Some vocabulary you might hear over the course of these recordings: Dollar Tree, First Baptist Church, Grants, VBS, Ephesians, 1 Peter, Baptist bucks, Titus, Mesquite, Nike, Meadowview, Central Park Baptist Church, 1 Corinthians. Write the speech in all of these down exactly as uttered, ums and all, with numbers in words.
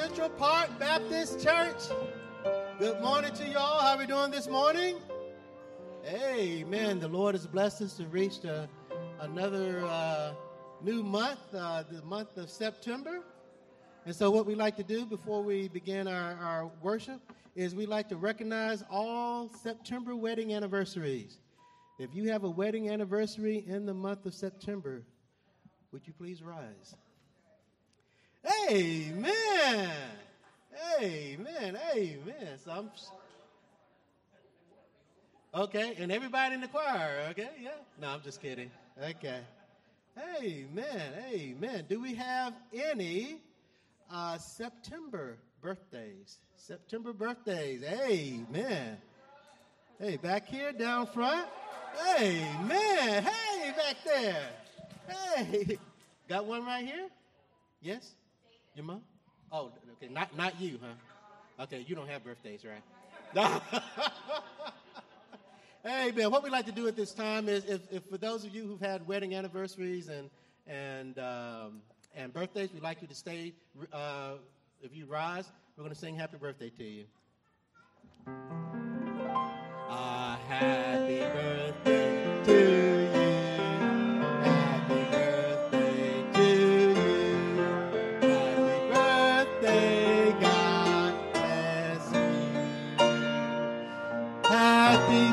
Central Park Baptist Church. Good morning to y'all. How are we doing this morning? Amen. The Lord has blessed us to reach uh, another uh, new month, uh, the month of September. And so what we like to do before we begin our, our worship is we like to recognize all September wedding anniversaries. If you have a wedding anniversary in the month of September, would you please rise? Amen. Amen. Amen. So I'm... Okay, and everybody in the choir, okay? Yeah. No, I'm just kidding. Okay. Amen. Amen. Do we have any uh, September birthdays? September birthdays. Amen. Hey, back here, down front. Amen. Hey, back there. Hey. Got one right here? Yes? Your mom? Oh, okay. Not not you, huh? Okay, you don't have birthdays, right? No. Hey, man, what we like to do at this time is, if, if for those of you who've had wedding anniversaries and and um, and birthdays, we'd like you to stay. Uh, if you rise, we're going to sing happy birthday to you. Uh, happy birthday to you.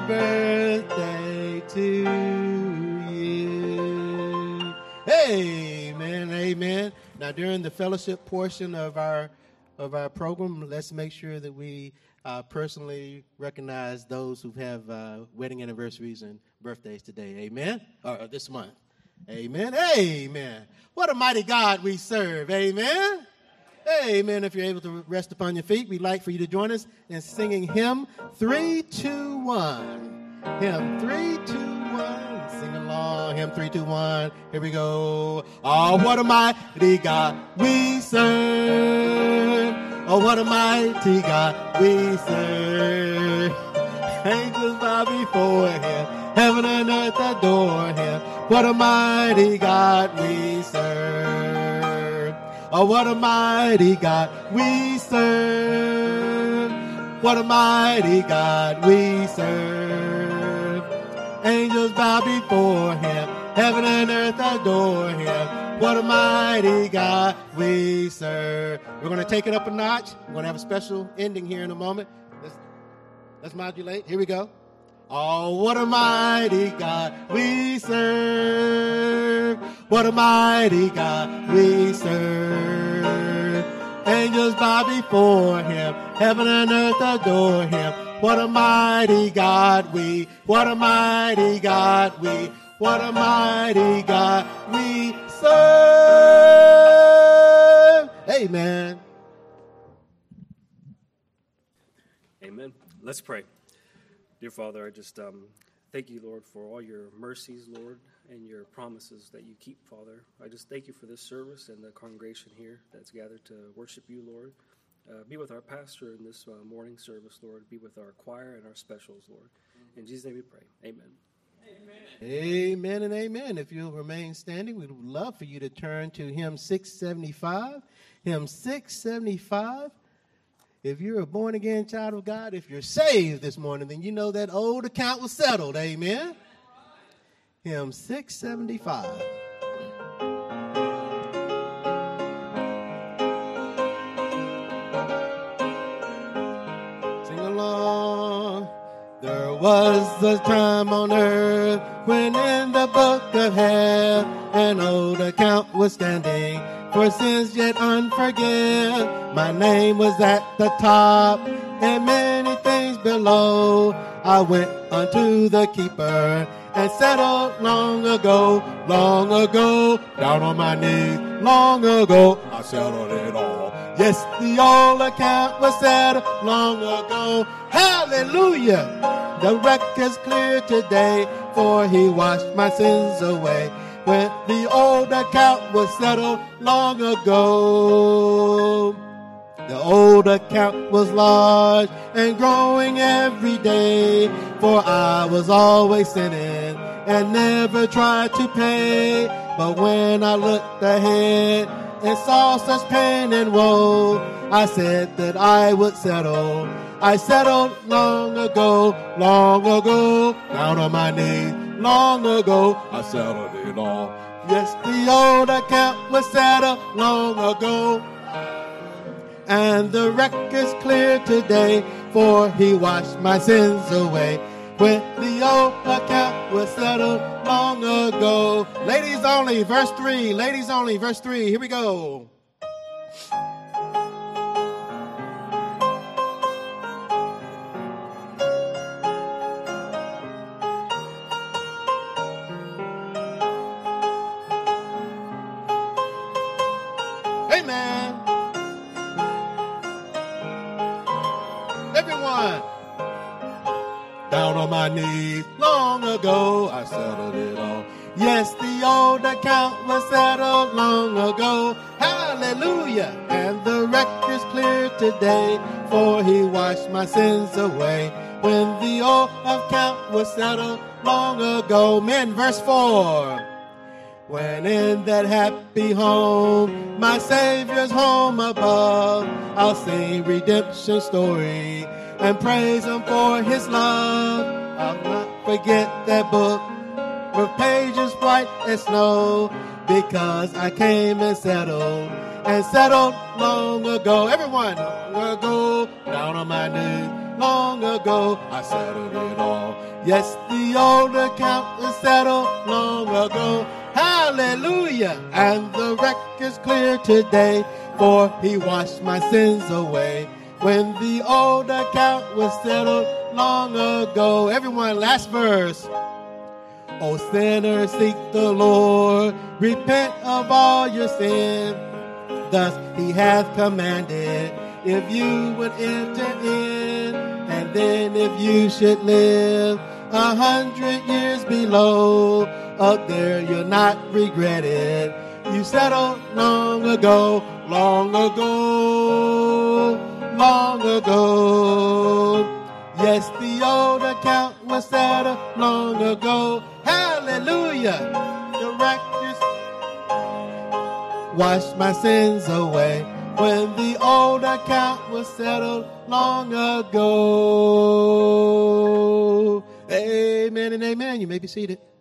Birthday to you. Amen. Amen. Now, during the fellowship portion of our of our program, let's make sure that we uh, personally recognize those who have uh, wedding anniversaries and birthdays today. Amen. Or, or this month. Amen. Amen. What a mighty God we serve. Amen. Amen. If you're able to rest upon your feet, we'd like for you to join us in singing hymn three two one. Hymn three two one. Sing along. Hymn three two one. Here we go. Oh, what a mighty God we serve. Oh, what a mighty God we serve. Angels bow before him. Heaven and earth adore him. What a mighty God we serve. Oh, what a mighty God we serve. What a mighty God we serve. Angels bow before him. Heaven and earth adore him. What a mighty God we serve. We're going to take it up a notch. We're going to have a special ending here in a moment. Let's, let's modulate. Here we go. Oh, what a mighty God we serve. What a mighty God we serve. Angels bow before him. Heaven and earth adore him. What a mighty God we. What a mighty God we. What a mighty God we serve. Amen. Amen. Let's pray. Dear Father, I just um, thank you, Lord, for all your mercies, Lord, and your promises that you keep, Father. I just thank you for this service and the congregation here that's gathered to worship you, Lord. Uh, be with our pastor in this uh, morning service, Lord. Be with our choir and our specials, Lord. In Jesus' name we pray. Amen. Amen. Amen and amen. If you'll remain standing, we'd love for you to turn to hymn six seventy-five. Hymn six seventy-five. If you're a born-again child of God, if you're saved this morning, then you know that old account was settled. Amen. Hymn six seventy-five. Sing along. There was a time on earth when in the book of heaven an old account was standing. For sins yet unforgiven, my name was at the top, and many things below. I went unto the keeper and settled long ago, long ago, down on my knees, long ago, I settled it all. Yes, the old account was settled long ago. Hallelujah! The record's clear today, for he washed my sins away. When the old account was settled long ago, the old account was large and growing every day, for I was always sinning and never tried to pay. But when I looked ahead, and saw such pain and woe. I said that I would settle. I settled long ago, long ago, down on my knees, long ago, I settled it all. Yes, the old account was settled long ago, and the record's clear today, for he washed my sins away. When the old account was settled long ago. Ladies only, verse three. Ladies only, verse three. Here we go. Amen. Everyone. Down on my knees, long ago, I settled it all. Yes, the old account was settled long ago. Hallelujah. And the record's clear today, for he washed my sins away. When the old account was settled long ago. Men, verse four. When in that happy home, my Savior's home above, I'll sing redemption story and praise him for his love. I'll not forget that book with pages white as snow, because I came and settled, and settled long ago. Everyone, long ago, down on my knees, long ago, I settled it all. Yes, the old account was settled long ago. Hallelujah, and the record's clear today, for he washed my sins away. When the old account was settled long ago. Everyone, last verse. Oh, sinners, seek the Lord. Repent of all your sin. Thus he hath commanded, if you would enter in. And then if you should live a hundred years below, up there you'll not regret it. You settled long ago, long ago. Long ago, yes, the old account was settled long ago. Hallelujah, the record's washed my sins away. When the old account was settled long ago. Amen and amen. You may be seated. Amen.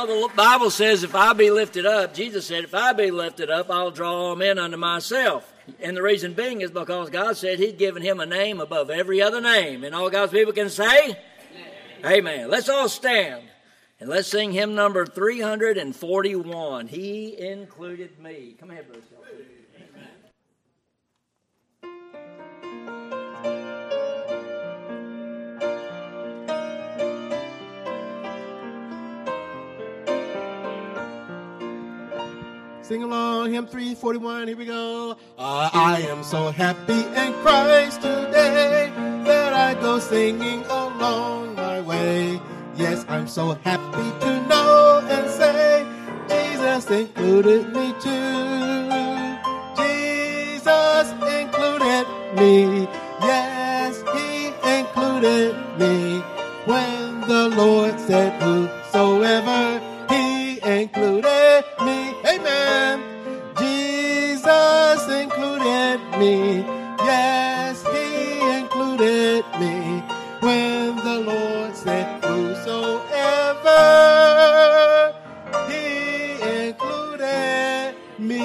The Bible says, if I be lifted up, Jesus said, if I be lifted up, I'll draw all men unto myself. And the reason being is because God said he'd given him a name above every other name. And all God's people can say, amen. Amen. Let's all stand and let's sing hymn number three forty-one. He included me. Come ahead, brother. Sing along, hymn three forty-one, here we go. Uh, I am so happy in Christ today that I go singing along my way. Yes, I'm so happy to know and say Jesus included me too. Jesus included me. Yes, he included me. When the Lord said whosoever, he included me. Amen. Jesus included me. Yes, he included me. When the Lord said whosoever, he included me.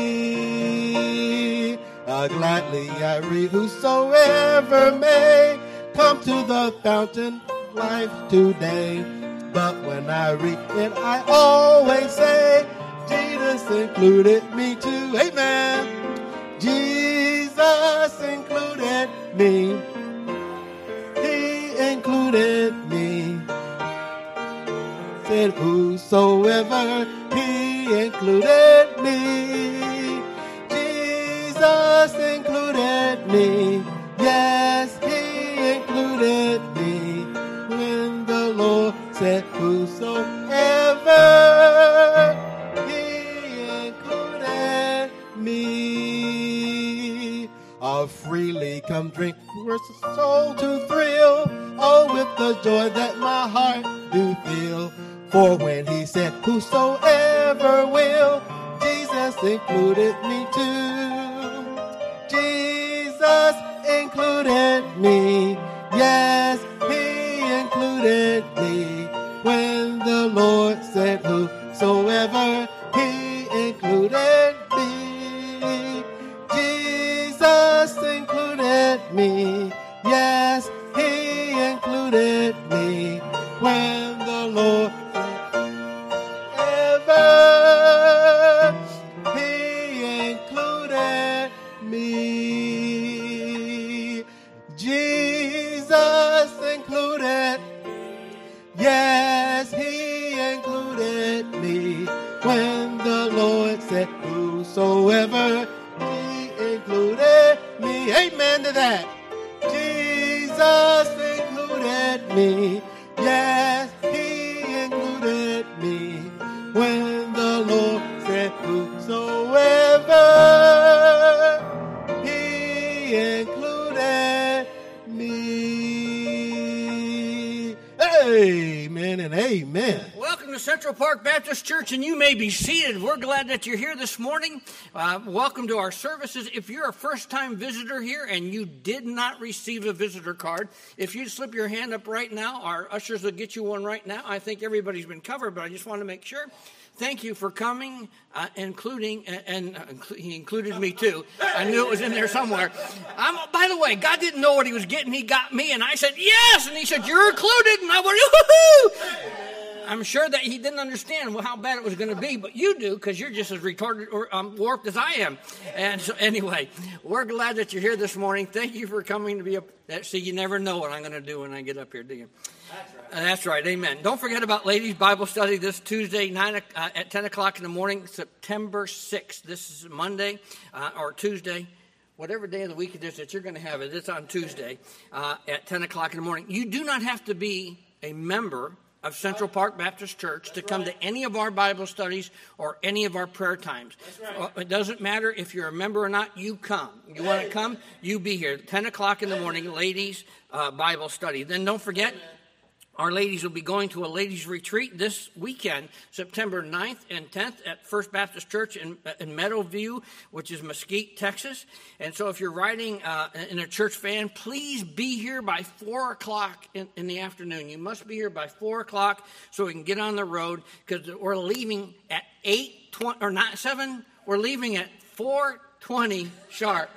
Uh, gladly I read, whosoever may come to the fountain of life today. But when I read it, I always say, Jesus included me too. Amen. Jesus included me. He included me. Said whosoever, he included me. Jesus included me. Yes, he included me. When the Lord said whosoever, me. I'll freely come drink where soul to thrill, oh, with the joy that my heart do feel. For when he said, whosoever will, Jesus included me too. Jesus included me. Yes, he included me. When the Lord said, whosoever, he included me. Jesus included me. Yes, he included me. When the Lord ever, he included me. Jesus included. Yes, he included me. When the Lord said, whosoever, he included me. Amen to that. Jesus included me. Yes, he included me. When the Lord said, whosoever, he included me. Amen and amen. To Central Park Baptist Church, and you may be seated. We're glad that you're here this morning. Uh, welcome to our services. If you're a first-time visitor here and you did not receive a visitor card, if you slip your hand up right now, our ushers will get you one right now. I think everybody's been covered, but I just want to make sure. Thank you for coming, uh, including, and, and uh, he included me too. I knew it was in there somewhere. I'm, by the way, God didn't know what he was getting. He got me, and I said, yes, and he said, you're included, and I went, woo-hoo-hoo! I'm sure that he didn't understand how bad it was going to be, but you do, because you're just as retarded or um, warped as I am. And so anyway, we're glad that you're here this morning. Thank you for coming to be a... That, see, you never know what I'm going to do when I get up here, do you? That's right. Uh, that's right. Amen. Don't forget about Ladies Bible Study this Tuesday nine, uh, at ten o'clock in the morning, September sixth. This is Monday uh, or Tuesday. Whatever day of the week it is that you're going to have it, it's on Tuesday uh, at ten o'clock in the morning. You do not have to be a member of Central Park Baptist Church That's to come right. to any of our Bible studies or any of our prayer times. That's right. It doesn't matter if you're a member or not, you come. You hey. want to come, you be here. ten o'clock in the morning, ladies' uh, Bible study. Then don't forget... Amen. Our ladies will be going to a ladies' retreat this weekend, September ninth and tenth at First Baptist Church in, in Meadowview, which is Mesquite, Texas. And so if you're riding uh, in a church van, please be here by four o'clock in, in the afternoon. You must be here by four o'clock so we can get on the road, because we're leaving at eight twenty, or not seven. We're leaving at four twenty sharp.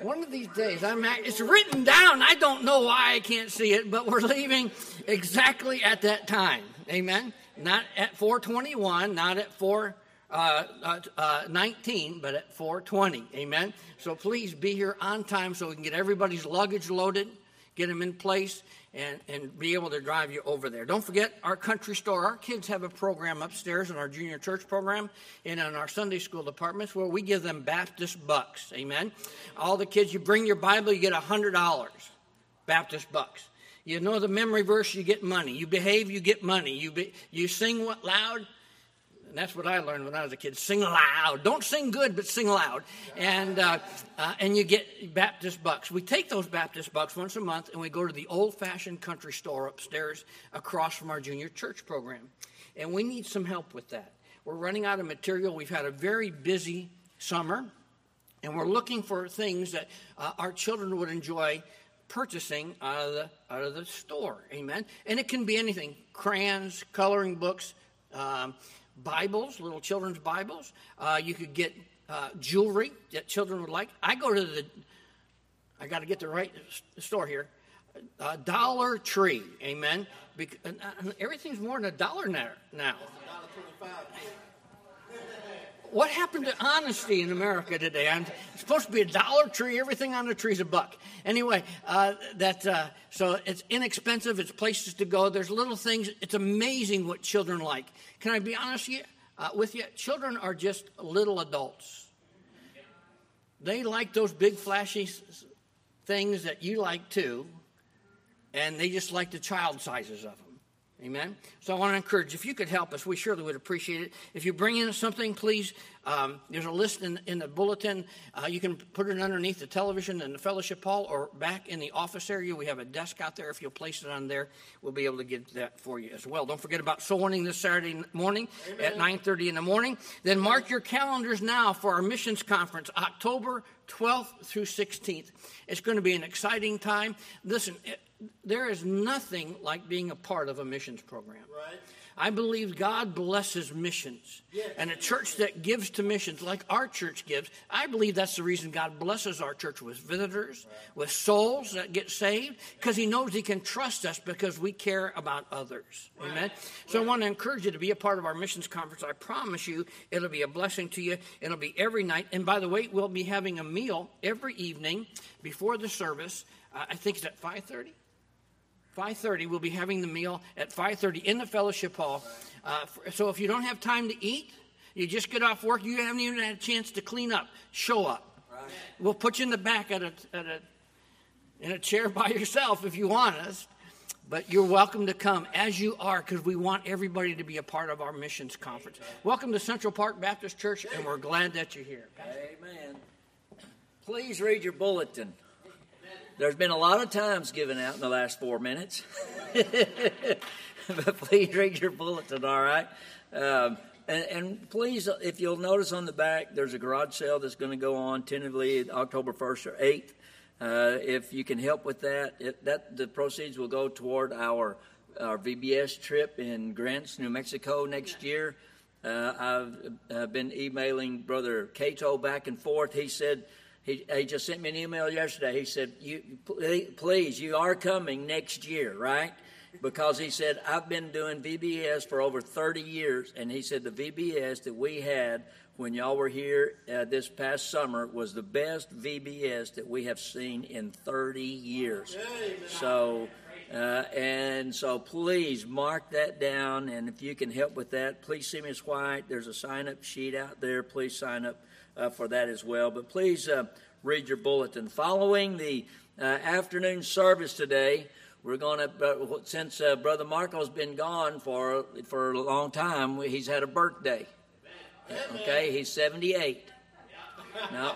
One of these days, I'm at, it's written down. I don't know why I can't see it, but we're leaving exactly at that time. Amen? Not at four twenty-one, not at four nineteen, but at four twenty. Amen? So please be here on time so we can get everybody's luggage loaded, get them in place, and, and be able to drive you over there. Don't forget our country store. Our kids have a program upstairs in our junior church program and in our Sunday school departments where we give them Baptist bucks. Amen. All the kids, you bring your Bible, you get one hundred dollars, Baptist bucks. You know the memory verse, you get money. You behave, you get money. You be, you sing what loud. And that's what I learned when I was a kid. Sing loud. Don't sing good, but sing loud. And uh, uh, and you get Baptist bucks. We take those Baptist bucks once a month, and we go to the old-fashioned country store upstairs across from our junior church program. And we need some help with that. We're running out of material. We've had a very busy summer, and we're looking for things that uh, our children would enjoy purchasing out of the, out of the store. Amen? And it can be anything. Crayons, coloring books, um Bibles, little children's Bibles. Uh, you could get uh, jewelry that children would like. I go to the, I got to get the right store here, uh, Dollar Tree, amen. Be- and, and everything's more than a dollar now. now. What happened to honesty in America today? I'm, it's supposed to be a Dollar Tree. Everything on the tree's a buck. Anyway, uh, that uh, so it's inexpensive. It's places to go. There's little things. It's amazing what children like. Can I be honest uh, with you? Children are just little adults. They like those big, flashy things that you like too, and they just like the child sizes of them. Amen. So I want to encourage, if you could help us, we surely would appreciate it. If you bring in something, please, um, there's a list in, in the bulletin. Uh, you can put it underneath the television in the fellowship hall or back in the office area. We have a desk out there. If you'll place it on there, we'll be able to get that for you as well. Don't forget about soul winning this Saturday morning Amen. At nine thirty in the morning. Then mark your calendars now for our missions conference, October twelfth through sixteenth. It's going to be an exciting time. Listen, it, there is nothing like being a part of a missions program. Right. I believe God blesses missions. Yes. And a church that gives to missions, like our church gives, I believe that's the reason God blesses our church with visitors, right. with souls that get saved, because he knows he can trust us because we care about others. Right. Amen? So right. I want to encourage you to be a part of our missions conference. I promise you it'll be a blessing to you. It'll be every night. And by the way, we'll be having a meal every evening before the service. Uh, I think it's at five thirty. five thirty, we'll be having the meal at five thirty in the fellowship hall. Uh, so if you don't have time to eat, you just get off work, you haven't even had a chance to clean up, show up. Right. We'll put you in the back at a, at a, in a chair by yourself if you want us. But you're welcome to come as you are, because we want everybody to be a part of our missions conference. Amen. Welcome to Central Park Baptist Church, and we're glad that you're here. Amen. Please read your bulletin. There's been a lot of times given out in the last four minutes. But please read your bulletin, all right? Um, and, and please, if you'll notice on the back, there's a garage sale that's going to go on tentatively October first or eighth. Uh, if you can help with that, it, that the proceeds will go toward our, our V B S trip in Grants, New Mexico next year. Uh, I've uh, been emailing Brother Cato back and forth. He said... He, he just sent me an email yesterday. He said, "You please, you are coming next year, right?" because he said, I've been doing V B S for over thirty years. And he said the V B S that we had when y'all were here uh, this past summer was the best V B S that we have seen in thirty years. So, uh, and so please mark that down. And if you can help with that, please see Miz White. There's a sign-up sheet out there. Please sign up uh, for that as well. But please uh, read your bulletin. Following the uh, afternoon service today, we're going to, since uh, Brother Marco's been gone for for a long time, he's had a birthday. Amen. Okay, he's seventy-eight. Yeah. No,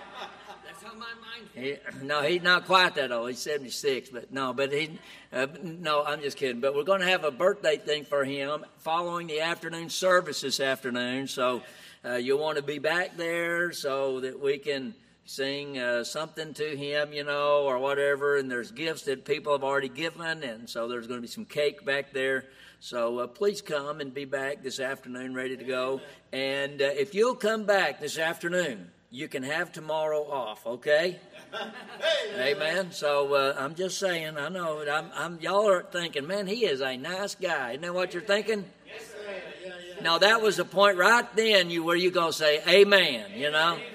that's how my mind he, no, he's not quite that old. He's seventy-six, but no, but he, uh, no, I'm just kidding. But we're going to have a birthday thing for him following the afternoon service this afternoon. So uh, you'll want to be back there so that we can sing uh, something to him, you know, or whatever. And there's gifts that people have already given, and so there's going to be some cake back there. So uh, please come and be back this afternoon, ready to go. And uh, if you'll come back this afternoon, you can have tomorrow off, okay? Hey, amen. So uh, I'm just saying, I know, I'm, I'm, y'all are thinking, man, he is a nice guy. Isn't that what you're thinking? Yes, sir. Yeah, yeah. Now, that was the point right then you where you going to say amen, you know? Amen.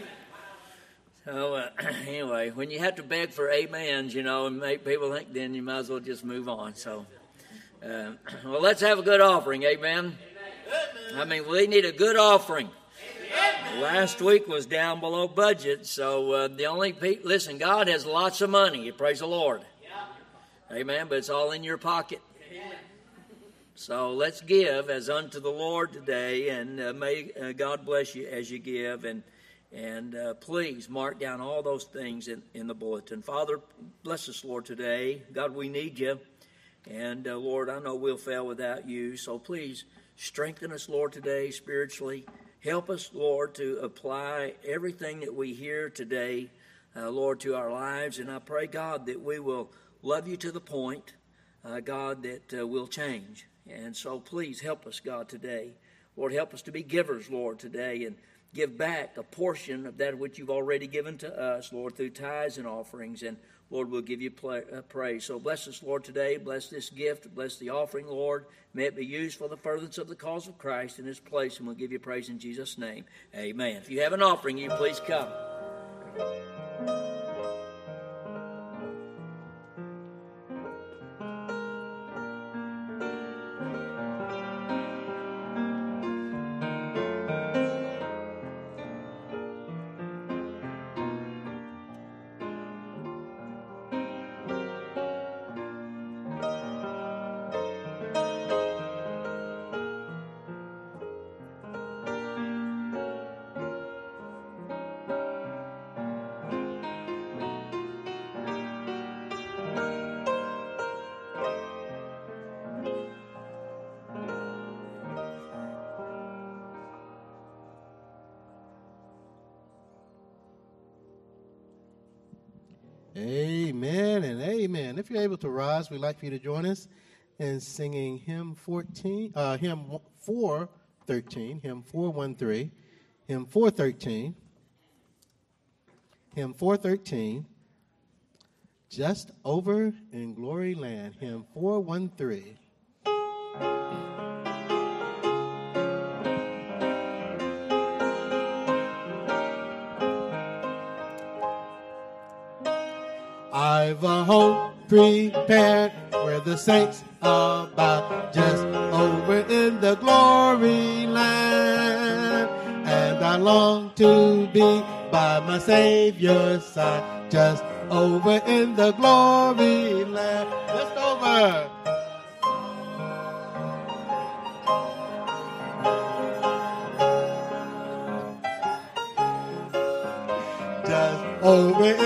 So uh, anyway, when you have to beg for amens, you know, and make people think, then you might as well just move on. So, uh, well, let's have a good offering, amen? Amen. I mean, we need a good offering. Amen. Last week was down below budget, so uh, the only pe- listen, God has lots of money. Praise the Lord. Yeah. Amen. But it's all in your pocket. Amen. So let's give as unto the Lord today, and uh, may uh, God bless you as you give. And. And uh, please mark down all those things in, in the bulletin. Father, bless us, Lord, today. God, we need you. And, uh, Lord, I know we'll fail without you. So please strengthen us, Lord, today spiritually. Help us, Lord, to apply everything that we hear today, uh, Lord, to our lives. And I pray, God, that we will love you to the point, uh, God, that uh, we'll change. And so please help us, God, today. Lord, help us to be givers, Lord, today, and give back a portion of that which you've already given to us, Lord, through tithes and offerings. And, Lord, we'll give you play, uh, praise. So bless us, Lord, today. Bless this gift. Bless the offering, Lord. May it be used for the furtherance of the cause of Christ in this place. And we'll give you praise in Jesus' name. Amen. If you have an offering, you please come. Amen and amen. If you're able to rise, we'd like for you to join us in singing hymn fourteen, uh, hymn four thirteen, hymn four thirteen, hymn four thirteen, hymn four thirteen, Just Over in Glory Land, hymn four thirteen. I've a home prepared where the saints abide, just over in the glory land. And I long to be by my Savior's side, just over in the glory land. Just over. Just over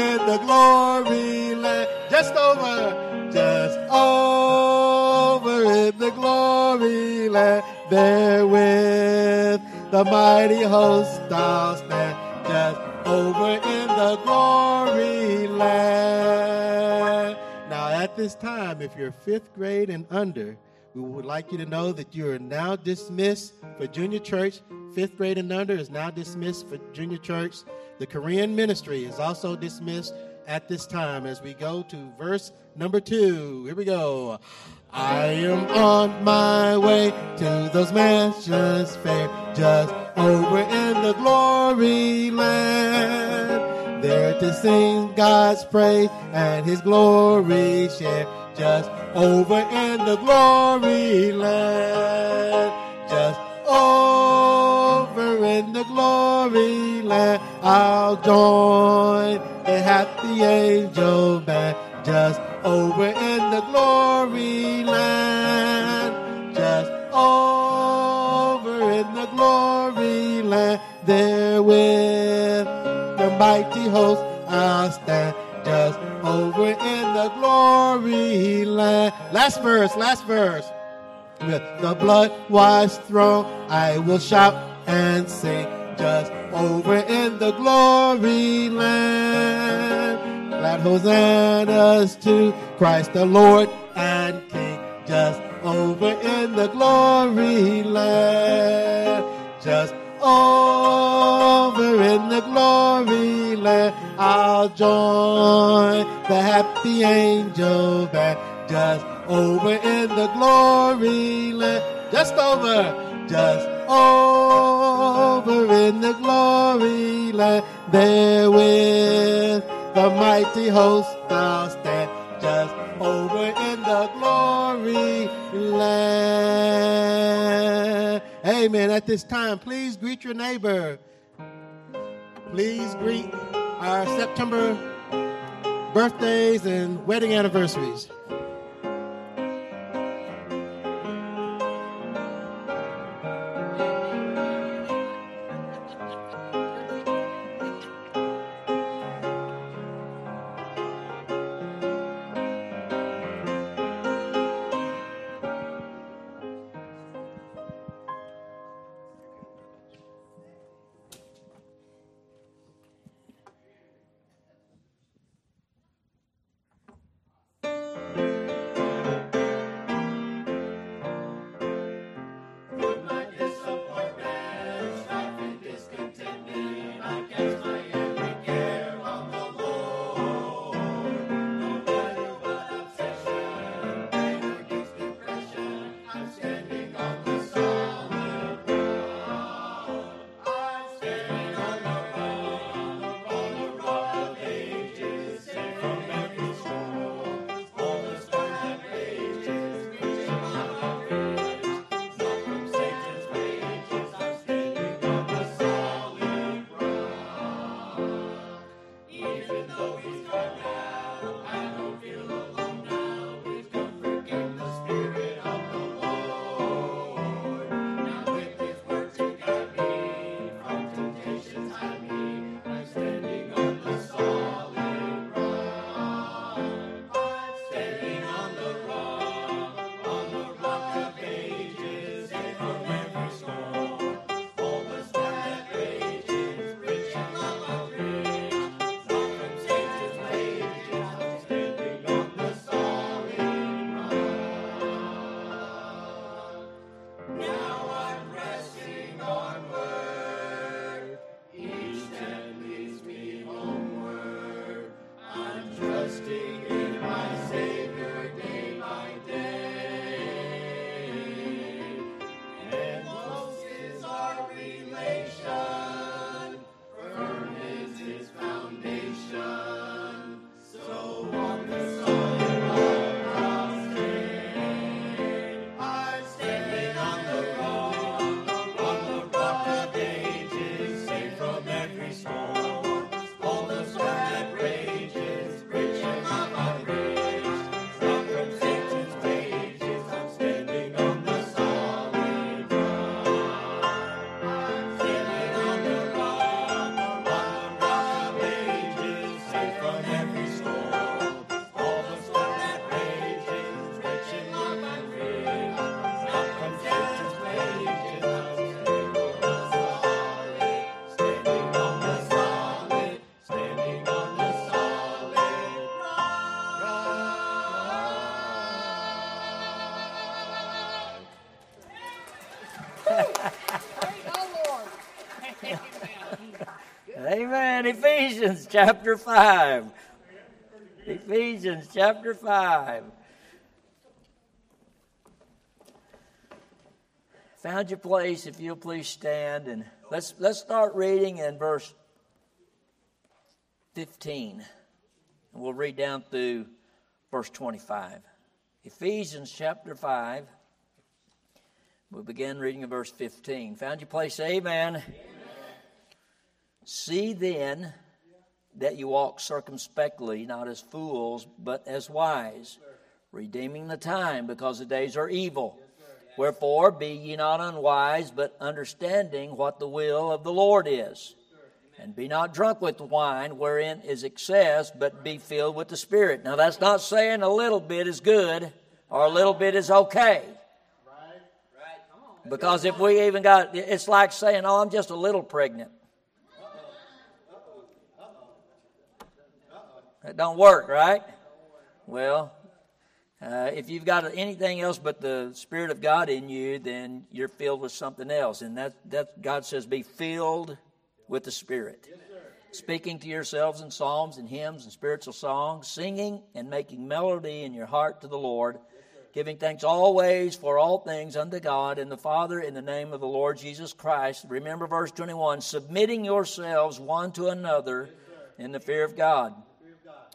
in the glory land. Just over, just over in the glory land. There with the mighty host I'll stand. Just over in the glory land. Now at this time, if you're fifth grade and under, We would like you to know that you are now dismissed for junior church. Fifth grade and under is now dismissed for junior church. The Korean ministry is also dismissed at this time as we go to verse number two. Here we go. I am on my way to those mansions fair, just over in the glory land. There to sing God's praise and his glory share, just over in the glory land. Just over in the glory land. I'll join the happy angel band, just over in the glory land, just over in the glory land. There with the mighty host I'll stand, just over in the glory land. Last verse, last verse. With the blood-washed throne I will shout and sing, just over in the glory land. Glad hosannas to Christ the Lord and King, just over in the glory land, just over in the glory land. I'll join the happy angel band, just over in the glory land, just over, just over in the glory land. There with the mighty host I'll stand, just over in the glory land. Amen. At this time, please greet your neighbor. Please greet our September birthdays and wedding anniversaries. Amen. Ephesians chapter five. Ephesians chapter five. Found your place, if you'll please stand, and let's let's start reading in verse fifteen. And we'll read down through verse twenty-five. Ephesians chapter five. We'll begin reading in verse fifteen. Found your place, amen. Amen. See then that you walk circumspectly, not as fools, but as wise, redeeming the time, because the days are evil. Wherefore, be ye not unwise, but understanding what the will of the Lord is. And be not drunk with wine, wherein is excess, but be filled with the Spirit. Now, that's not saying a little bit is good or a little bit is okay. Because if we even got, it's like saying, oh, I'm just a little pregnant. That don't work, right? Well, Uh, if you've got anything else but the Spirit of God in you, then you're filled with something else. And that, that God says, be filled with the Spirit. Yes, speaking to yourselves in psalms and hymns and spiritual songs, singing and making melody in your heart to the Lord, yes, giving thanks always for all things unto God and the Father in the name of the Lord Jesus Christ. Remember verse twenty-one, submitting yourselves one to another, yes, in the fear of God.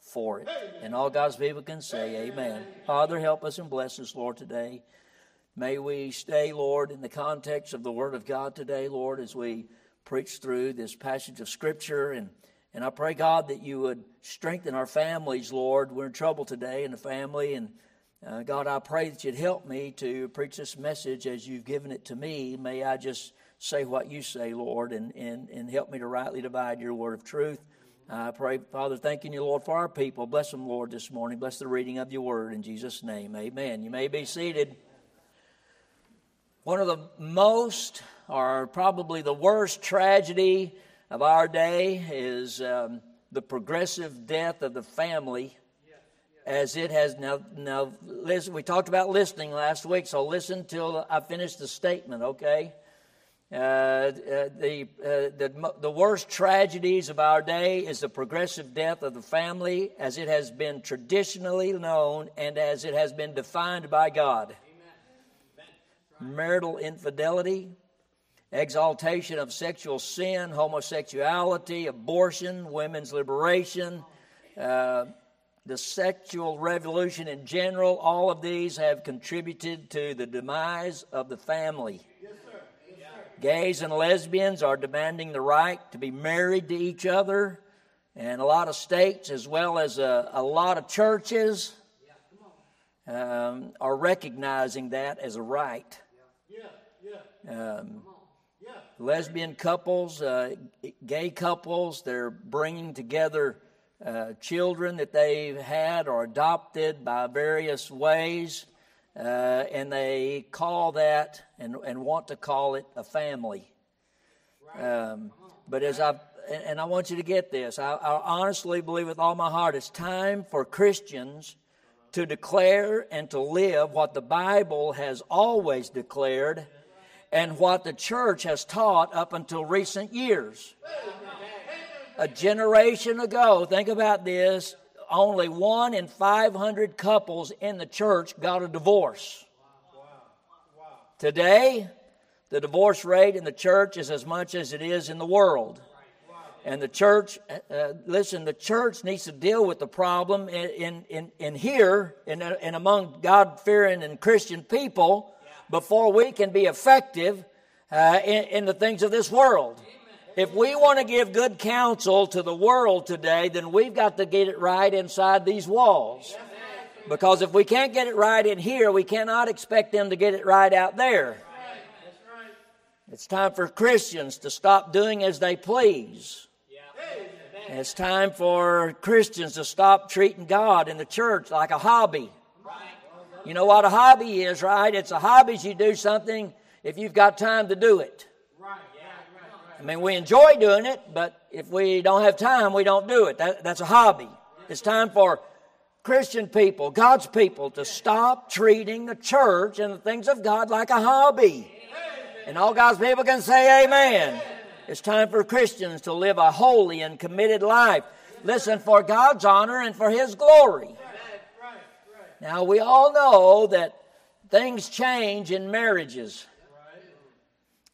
for it. And all God's people can say amen. Father, help us and bless us, Lord, today. May we stay, Lord, in the context of the Word of God today, Lord, as we preach through this passage of Scripture. And, and I pray, God, that you would strengthen our families, Lord. We're in trouble today in the family. And, uh, God, I pray that you'd help me to preach this message as you've given it to me. May I just say what you say, Lord, and, and, and help me to rightly divide your word of truth. I pray, Father, thanking you, Lord, for our people. Bless them, Lord, this morning. Bless the reading of your word in Jesus' name. Amen. You may be seated. One of the most, or probably the worst tragedy of our day is um, the progressive death of the family as it has now. Now, listen, we talked about listening last week, so listen till I finish the statement, okay? Uh, uh, the, uh, the the worst tragedies of our day is the progressive death of the family as it has been traditionally known and as it has been defined by God. Amen. Marital infidelity, exaltation of sexual sin, homosexuality, abortion, women's liberation, uh, the sexual revolution in general, all of these have contributed to the demise of the family. Gays and lesbians are demanding the right to be married to each other, and a lot of states, as well as a, a lot of churches, um, are recognizing that as a right. Um, lesbian couples, uh, gay couples, they're bringing together uh, children that they've had or adopted by various ways. Uh, and they call that and, and want to call it a family. Um, but as I and, and I want you to get this, I, I honestly believe with all my heart, it's time for Christians to declare and to live what the Bible has always declared and what the church has taught up until recent years. A generation ago, think about this. Only one in five hundred couples in the church got a divorce. Wow. Wow. Today, the divorce rate in the church is as much as it is in the world. Wow. And the church, uh, listen, the church needs to deal with the problem in, in, in here and in, in among God-fearing and Christian people yeah. before we can be effective uh, in, in the things of this world. If we want to give good counsel to the world today, then we've got to get it right inside these walls. Because if we can't get it right in here, we cannot expect them to get it right out there. It's time for Christians to stop doing as they please And it's time for Christians to stop treating God and the church like a hobby. You know what a hobby is, right? It's a hobby is you do something if you've got time to do it. I mean, we enjoy doing it, but if we don't have time, we don't do it. That, that's a hobby. It's time for Christian people, God's people, to stop treating the church and the things of God like a hobby. And all God's people can say amen. It's time for Christians to live a holy and committed life. Listen, for God's honor and for His glory. Now, we all know that things change in marriages.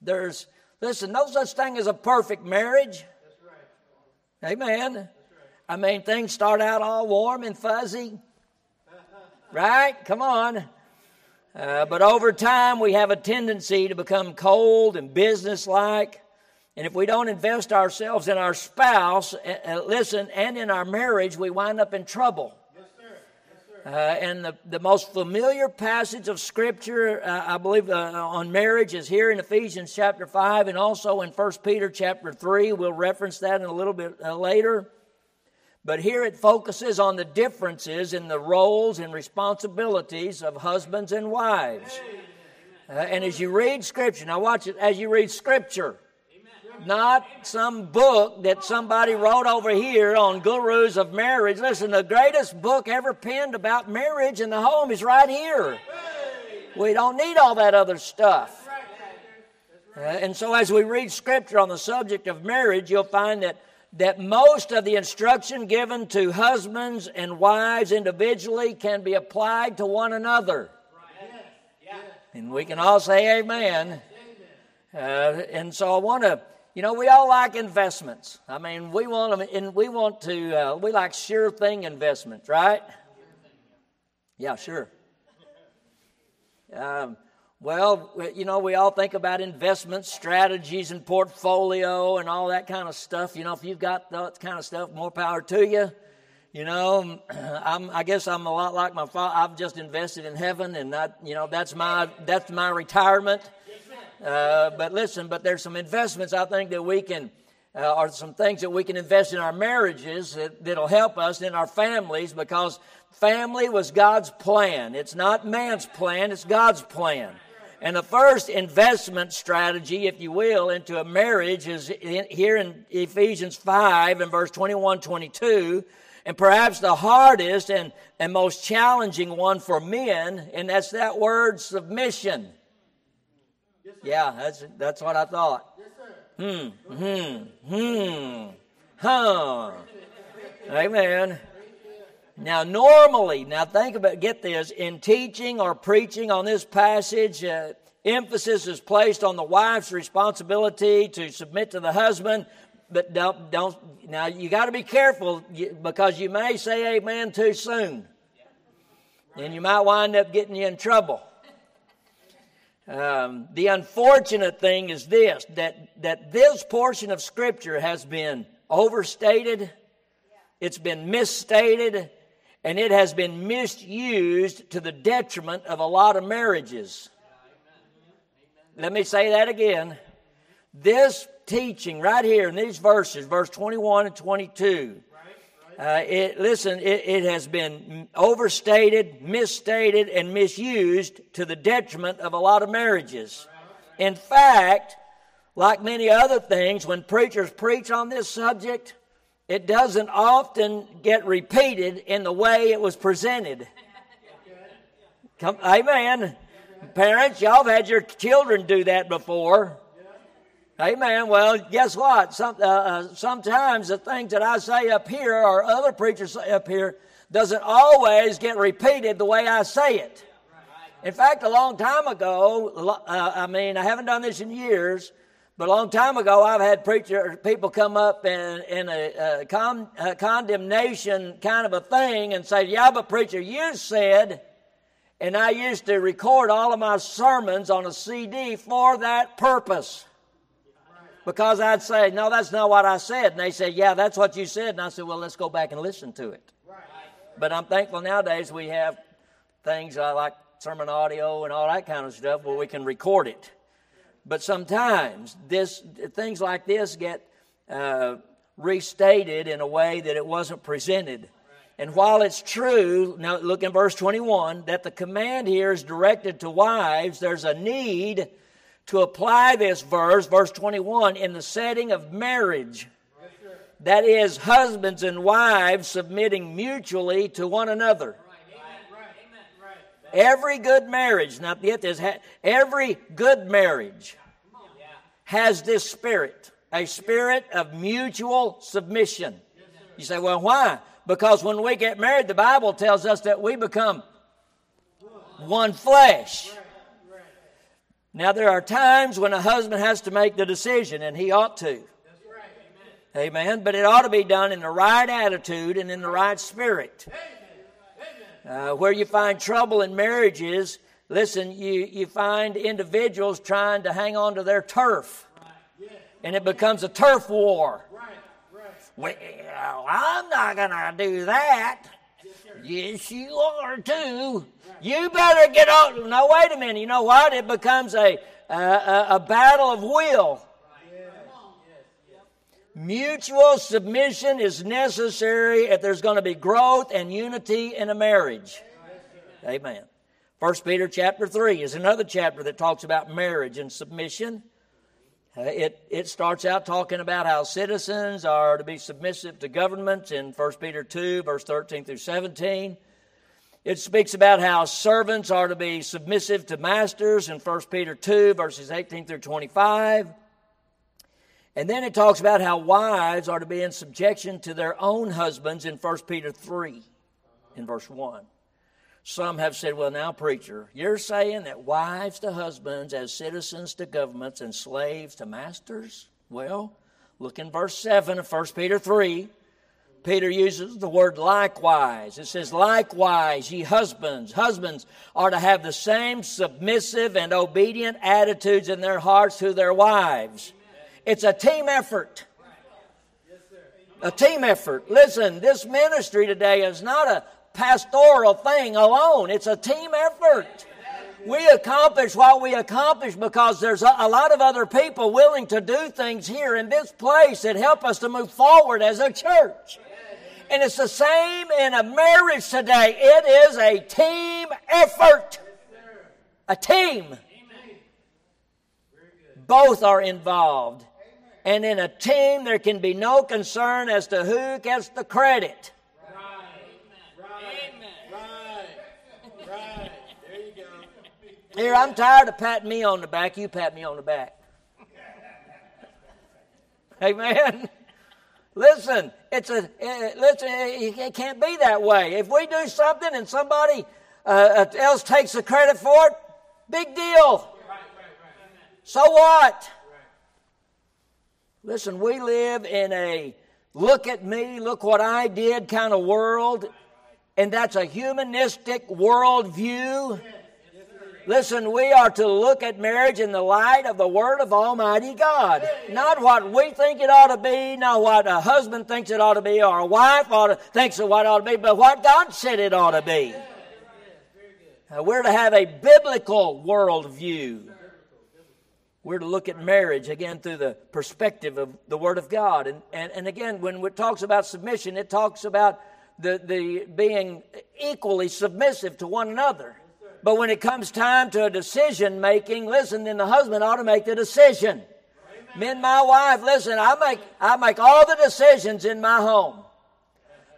There's, listen, no such thing as a perfect marriage. Amen. I mean, things start out all warm and fuzzy. Right? Come on. Uh, but over time, we have a tendency to become cold and businesslike. And if we don't invest ourselves in our spouse, uh, listen, and in our marriage, we wind up in trouble. Uh, and the, the most familiar passage of Scripture, uh, I believe, uh, on marriage is here in Ephesians chapter five and also in First Peter chapter three. We'll reference that in a little bit uh, later. But here it focuses on the differences in the roles and responsibilities of husbands and wives. Uh, and as you read Scripture, now watch it, as you read Scripture, not some book that somebody wrote over here on gurus of marriage. Listen, the greatest book ever penned about marriage and the home is right here. We don't need all that other stuff. Uh, and so as we read Scripture on the subject of marriage, you'll find that, that most of the instruction given to husbands and wives individually can be applied to one another. And we can all say amen. Uh, and so I want to... You know, we all like investments. I mean, we want them, and we want to. Uh, we like sure thing investments, right? Yeah, sure. Um, well, you know, we all think about investment strategies and portfolio and all that kind of stuff. You know, if you've got that kind of stuff, more power to you. You know, I'm, I guess I'm a lot like my father. I've just invested in heaven, and I, you know, that's my that's my retirement. Uh, but listen, but there's some investments I think that we can, uh, or some things that we can invest in our marriages that, that'll help us in our families, because family was God's plan. It's not man's plan, it's God's plan. And the first investment strategy, if you will, into a marriage is in, here in Ephesians five and verse twenty-one, twenty-two, and perhaps the hardest and, and most challenging one for men, and that's that word submission. Yeah, that's that's what I thought. Hmm, hmm, hmm, huh. Amen. Now, normally, now think about, get this, in teaching or preaching on this passage, uh, emphasis is placed on the wife's responsibility to submit to the husband, but don't, don't now you got to be careful because you may say amen too soon, and you might wind up getting you in trouble. Um, the unfortunate thing is this, that, that this portion of Scripture has been overstated, it's been misstated, and it has been misused to the detriment of a lot of marriages. Let me say that again. This teaching right here in these verses, verse twenty-one and twenty-two, Uh, it, listen, it, it has been overstated, misstated, and misused to the detriment of a lot of marriages. In fact, like many other things, when preachers preach on this subject, it doesn't often get repeated in the way it was presented. Come, amen. Parents, y'all have had your children do that before. Amen. Well, guess what? Some, uh, uh, sometimes the things that I say up here or other preachers say up here doesn't always get repeated the way I say it. In fact, a long time ago, uh, I mean, I haven't done this in years, but a long time ago I've had preacher people come up in, in a, a, con, a condemnation kind of a thing and say, yeah, but preacher, you said, and I used to record all of my sermons on a C D for that purpose. Because I'd say, no, that's not what I said. And they said, yeah, that's what you said. And I said, well, let's go back and listen to it. Right. But I'm thankful nowadays we have things like sermon audio and all that kind of stuff where we can record it. But sometimes this things like this get uh, restated in a way that it wasn't presented. And while it's true, now look in verse twenty-one, that the command here is directed to wives, there's a need to apply this verse, verse twenty-one, in the setting of marriage. Yes, sir. That is, husbands and wives submitting mutually to one another. Right. Right. Right. Every good marriage, now get this, every good marriage has this spirit, a spirit of mutual submission. Yes, you say, well, why? Because when we get married, the Bible tells us that we become one flesh. Now, there are times when a husband has to make the decision, and he ought to. Amen. But it ought to be done in the right attitude and in the right spirit. Uh, where you find trouble in marriages, listen, you, you find individuals trying to hang on to their turf, and it becomes a turf war. Well, I'm not going to do that. Yes, you are too. You better get on. No, wait a minute. You know what? It becomes a a, a battle of will. Mutual submission is necessary if there's going to be growth and unity in a marriage. Amen. First Peter chapter three is another chapter that talks about marriage and submission. Uh, it, it starts out talking about how citizens are to be submissive to governments in First Peter two, verse thirteen through seventeen. It speaks about how servants are to be submissive to masters in First Peter two, verses eighteen through twenty-five. And then it talks about how wives are to be in subjection to their own husbands in First Peter three, in verse one. Some have said, well, now, preacher, you're saying that wives to husbands, as citizens to governments, and slaves to masters? Well, look in verse seven of First Peter three. Peter uses the word likewise. It says, likewise, ye husbands. Husbands are to have the same submissive and obedient attitudes in their hearts to their wives. It's a team effort. A team effort. Listen, this ministry today is not a pastoral thing alone. It's a team effort. We accomplish what we accomplish because there's a, a lot of other people willing to do things here in this place that help us to move forward as a church. And it's the same in a marriage today. It is a team effort. A team. Both are involved. And in a team, there can be no concern as to who gets the credit. Here, I'm tired of patting me on the back. You pat me on the back. Amen. Listen, it's a it, listen. It, it can't be that way. If we do something and somebody uh, else takes the credit for it, big deal. So what? Listen, we live in a look at me, look what I did kind of world, and that's a humanistic worldview. Listen, we are to look at marriage in the light of the Word of Almighty God. Not what we think it ought to be, not what a husband thinks it ought to be, or a wife ought to, thinks of what it ought to be, but what God said it ought to be. Now, we're to have a biblical worldview. We're to look at marriage, again, through the perspective of the Word of God. And, and, and again, when it talks about submission, it talks about the, the being equally submissive to one another. But when it comes time to a decision making, listen, then the husband ought to make the decision. Amen. Me and my wife, listen, I make I make all the decisions in my home.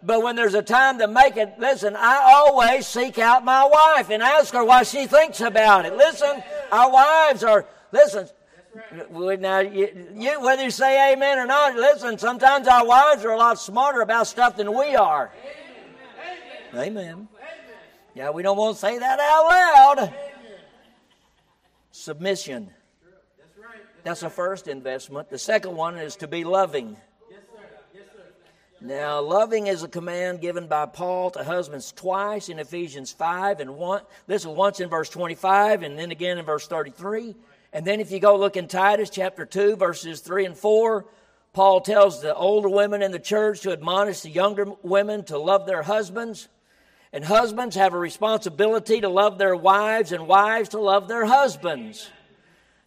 But when there's a time to make it, listen, I always seek out my wife and ask her what she thinks about it. Listen, our wives are, listen, now you, you, whether you say amen or not, listen, sometimes our wives are a lot smarter about stuff than we are. Amen. Amen. Yeah, we don't want to say that out loud. Submission. That's the first investment. The second one is to be loving. Now, loving is a command given by Paul to husbands twice in Ephesians five. And one, this is once in verse twenty-five and then again in verse thirty-three. And then if you go look in Titus chapter two, verses three and four, Paul tells the older women in the church to admonish the younger women to love their husbands. And husbands have a responsibility to love their wives and wives to love their husbands.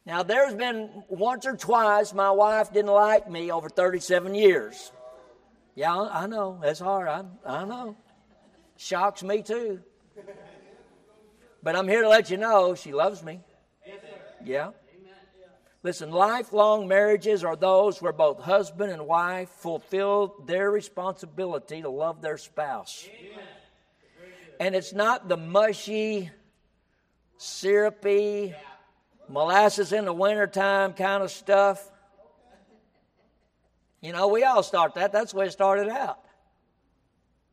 Now, there's been once or twice my wife didn't like me over thirty-seven years. Yeah, I know. That's hard. I, I know. Shocks me too. But I'm here to let you know she loves me. Yeah. Listen, lifelong marriages are those where both husband and wife fulfill their responsibility to love their spouse. Amen. And it's not the mushy, syrupy, molasses in the wintertime kind of stuff. You know, we all start that. That's the way it started out.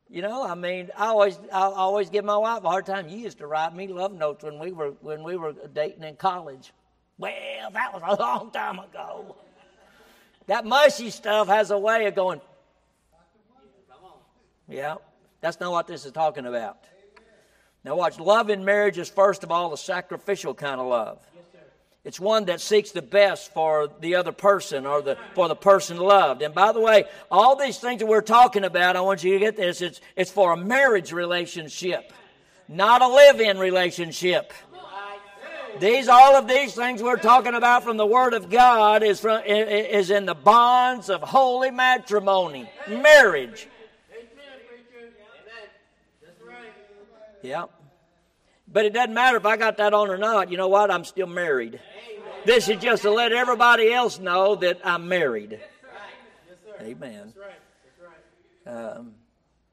You know, I mean, I always, I always give my wife a hard time. You used to write me love notes when we were when we were dating in college. Well, that was a long time ago. That mushy stuff has a way of going. Yeah, that's not what this is talking about. Now watch, love in marriage is first of all a sacrificial kind of love. It's one that seeks the best for the other person or the for the person loved. And by the way, all these things that we're talking about, I want you to get this, it's, it's for a marriage relationship, not a live-in relationship. These, all of these things we're talking about from the Word of God is from, is in the bonds of holy matrimony, marriage. Yeah. But it doesn't matter if I got that on or not. You know what? I'm still married. This is just to let everybody else know that I'm married. Amen. Um,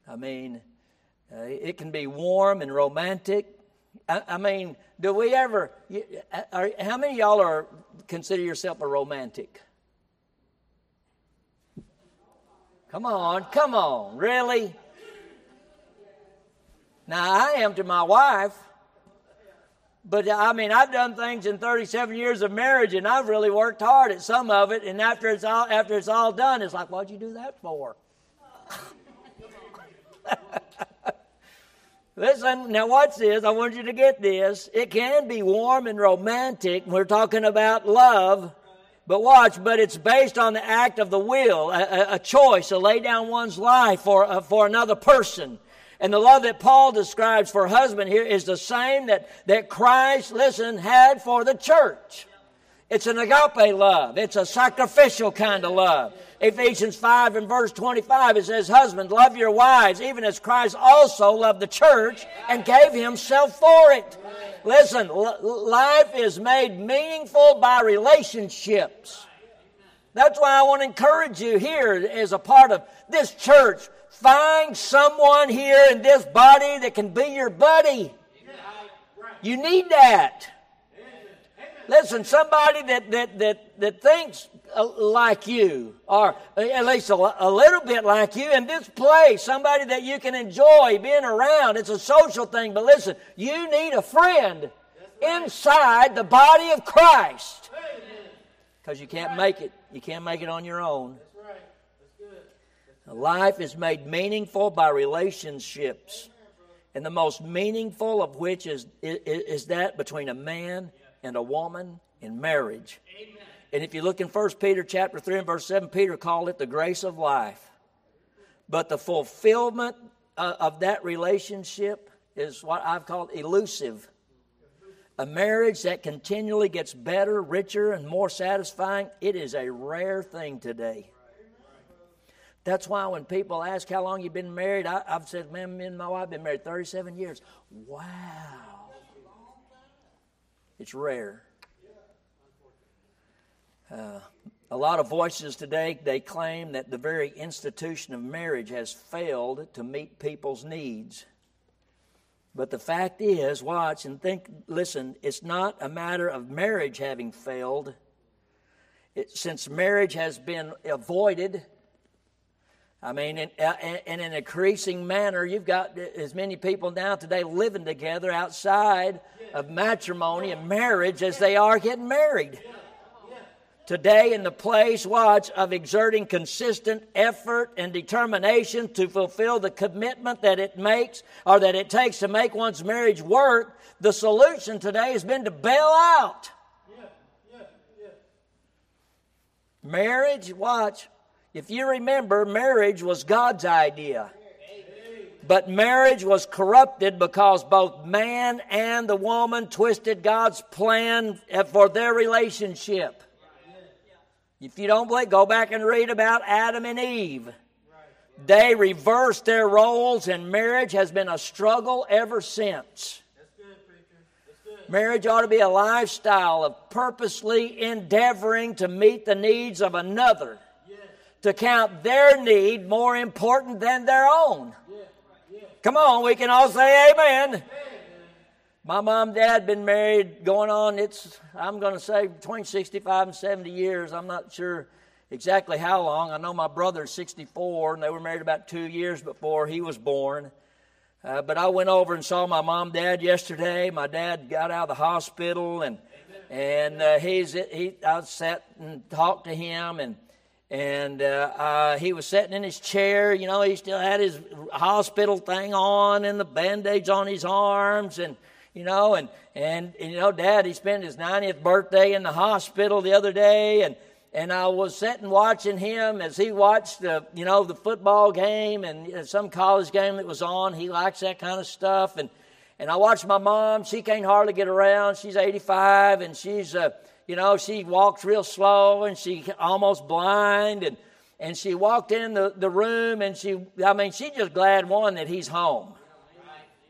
I mean, uh, it can be warm and romantic. I, I mean, do we ever, are, how many of y'all are, consider yourself a romantic? Come on, come on, really? Now, I am to my wife, but I mean, I've done things in thirty-seven years of marriage, and I've really worked hard at some of it, and after it's all, after it's all done, it's like, what'd you do that for? Listen, now watch this. I want you to get this. It can be warm and romantic. We're talking about love. But watch, but it's based on the act of the will, a, a choice to lay down one's life for, uh, for another person. And the love that Paul describes for husband here is the same that, that Christ, listen, had for the church. It's an agape love. It's a sacrificial kind of love. Ephesians five and verse twenty-five, it says, husbands, love your wives, even as Christ also loved the church and gave himself for it. Listen, l- life is made meaningful by relationships. That's why I want to encourage you here as a part of this church. Find someone here in this body that can be your buddy. You need that. Listen, somebody that that that, that thinks like you, or at least a, a little bit like you in this place, somebody that you can enjoy being around. It's a social thing, but listen, you need a friend inside the body of Christ because you can't make it. You can't make it on your own. Life is made meaningful by relationships, and the most meaningful of which is is, is that between a man and a woman in marriage. Amen. And if you look in First Peter chapter three and verse seven, Peter called it the grace of life. But the fulfillment of that relationship is what I've called elusive. A marriage that continually gets better, richer, and more satisfying, it is a rare thing today. That's why when people ask how long you've been married, I, I've said, man, me and my wife have been married thirty-seven years. Wow. It's rare. Uh, a lot of voices today, they claim that the very institution of marriage has failed to meet people's needs. But the fact is, watch and think, listen, it's not a matter of marriage having failed. It, since marriage has been avoided, I mean, in, in an increasing manner, you've got as many people now today living together outside of matrimony and marriage as they are getting married. Today, in the place, watch, of exerting consistent effort and determination to fulfill the commitment that it makes or that it takes to make one's marriage work, the solution today has been to bail out. Marriage, watch. If you remember, marriage was God's idea. But marriage was corrupted because both man and the woman twisted God's plan for their relationship. If you don't believe, go back and read about Adam and Eve. They reversed their roles, and marriage has been a struggle ever since. That's good, preacher. That's good. Marriage ought to be a lifestyle of purposely endeavoring to meet the needs of another, yes, to count their need more important than their own. Yes. Right. Yes. Come on, we can all say amen. Amen. My mom and dad been married going on, it's I'm going to say between sixty-five and seventy years. I'm not sure exactly how long. I know my brother's sixty-four, and they were married about two years before he was born. Uh, but I went over and saw my mom and dad yesterday. My dad got out of the hospital, and and uh, he's he I sat and talked to him, and and uh, uh, he was sitting in his chair. You know, he still had his hospital thing on and the bandage on his arms, and You know, and, and, and, you know, Dad, he spent his ninetieth birthday in the hospital the other day, and, and I was sitting watching him as he watched the, you know, the football game and some college game that was on. He likes that kind of stuff. And, and I watched my mom. She can't hardly get around. She's eighty-five, and she's, uh, you know, she walks real slow, and she almost blind, and, and she walked in the, the room, and she, I mean, she's just glad, one, that he's home.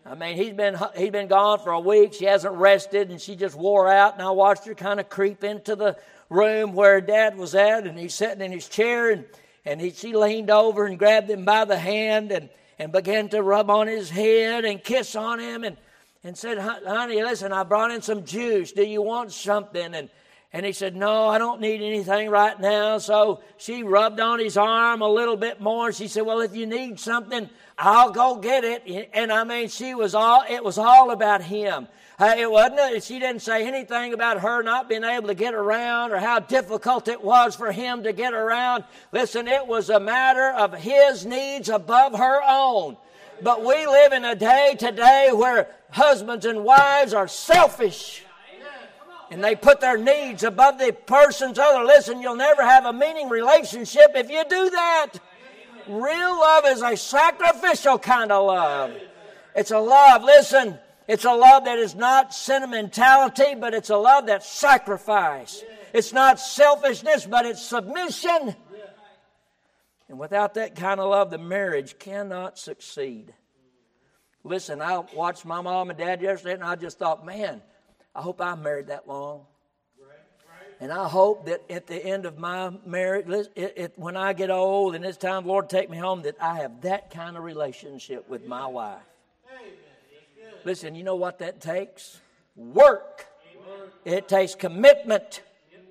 I mean, he's been he's been gone for a week. She hasn't rested, and she just wore out. And I watched her kind of creep into the room where Dad was at, and he's sitting in his chair, and, and he, she leaned over and grabbed him by the hand and, and began to rub on his head and kiss on him and, and said, "Honey, listen, I brought in some juice. Do you want something?" And and he said, "No, I don't need anything right now." So she rubbed on his arm a little bit more. She said, "Well, if you need something, I'll go get it." And I mean, she was all, it was all about him. It wasn't, she didn't say anything about her not being able to get around or how difficult it was for him to get around. Listen, it was a matter of his needs above her own. But we live in a day today where husbands and wives are selfish, and they put their needs above the person's other. Listen, you'll never have a meaning relationship if you do that. Real love is a sacrificial kind of love. It's a love, listen, it's a love that is not sentimentality, but it's a love that's sacrifice. It's not selfishness, but it's submission. And without that kind of love, the marriage cannot succeed. Listen, I watched my mom and dad yesterday, and I just thought, man, I hope I'm married that long. Right, right. And I hope that at the end of my marriage, it, it, when I get old and it's time, Lord, take me home, that I have that kind of relationship with my wife. Amen. Listen, you know what that takes? Work. Amen. It takes commitment. Yep.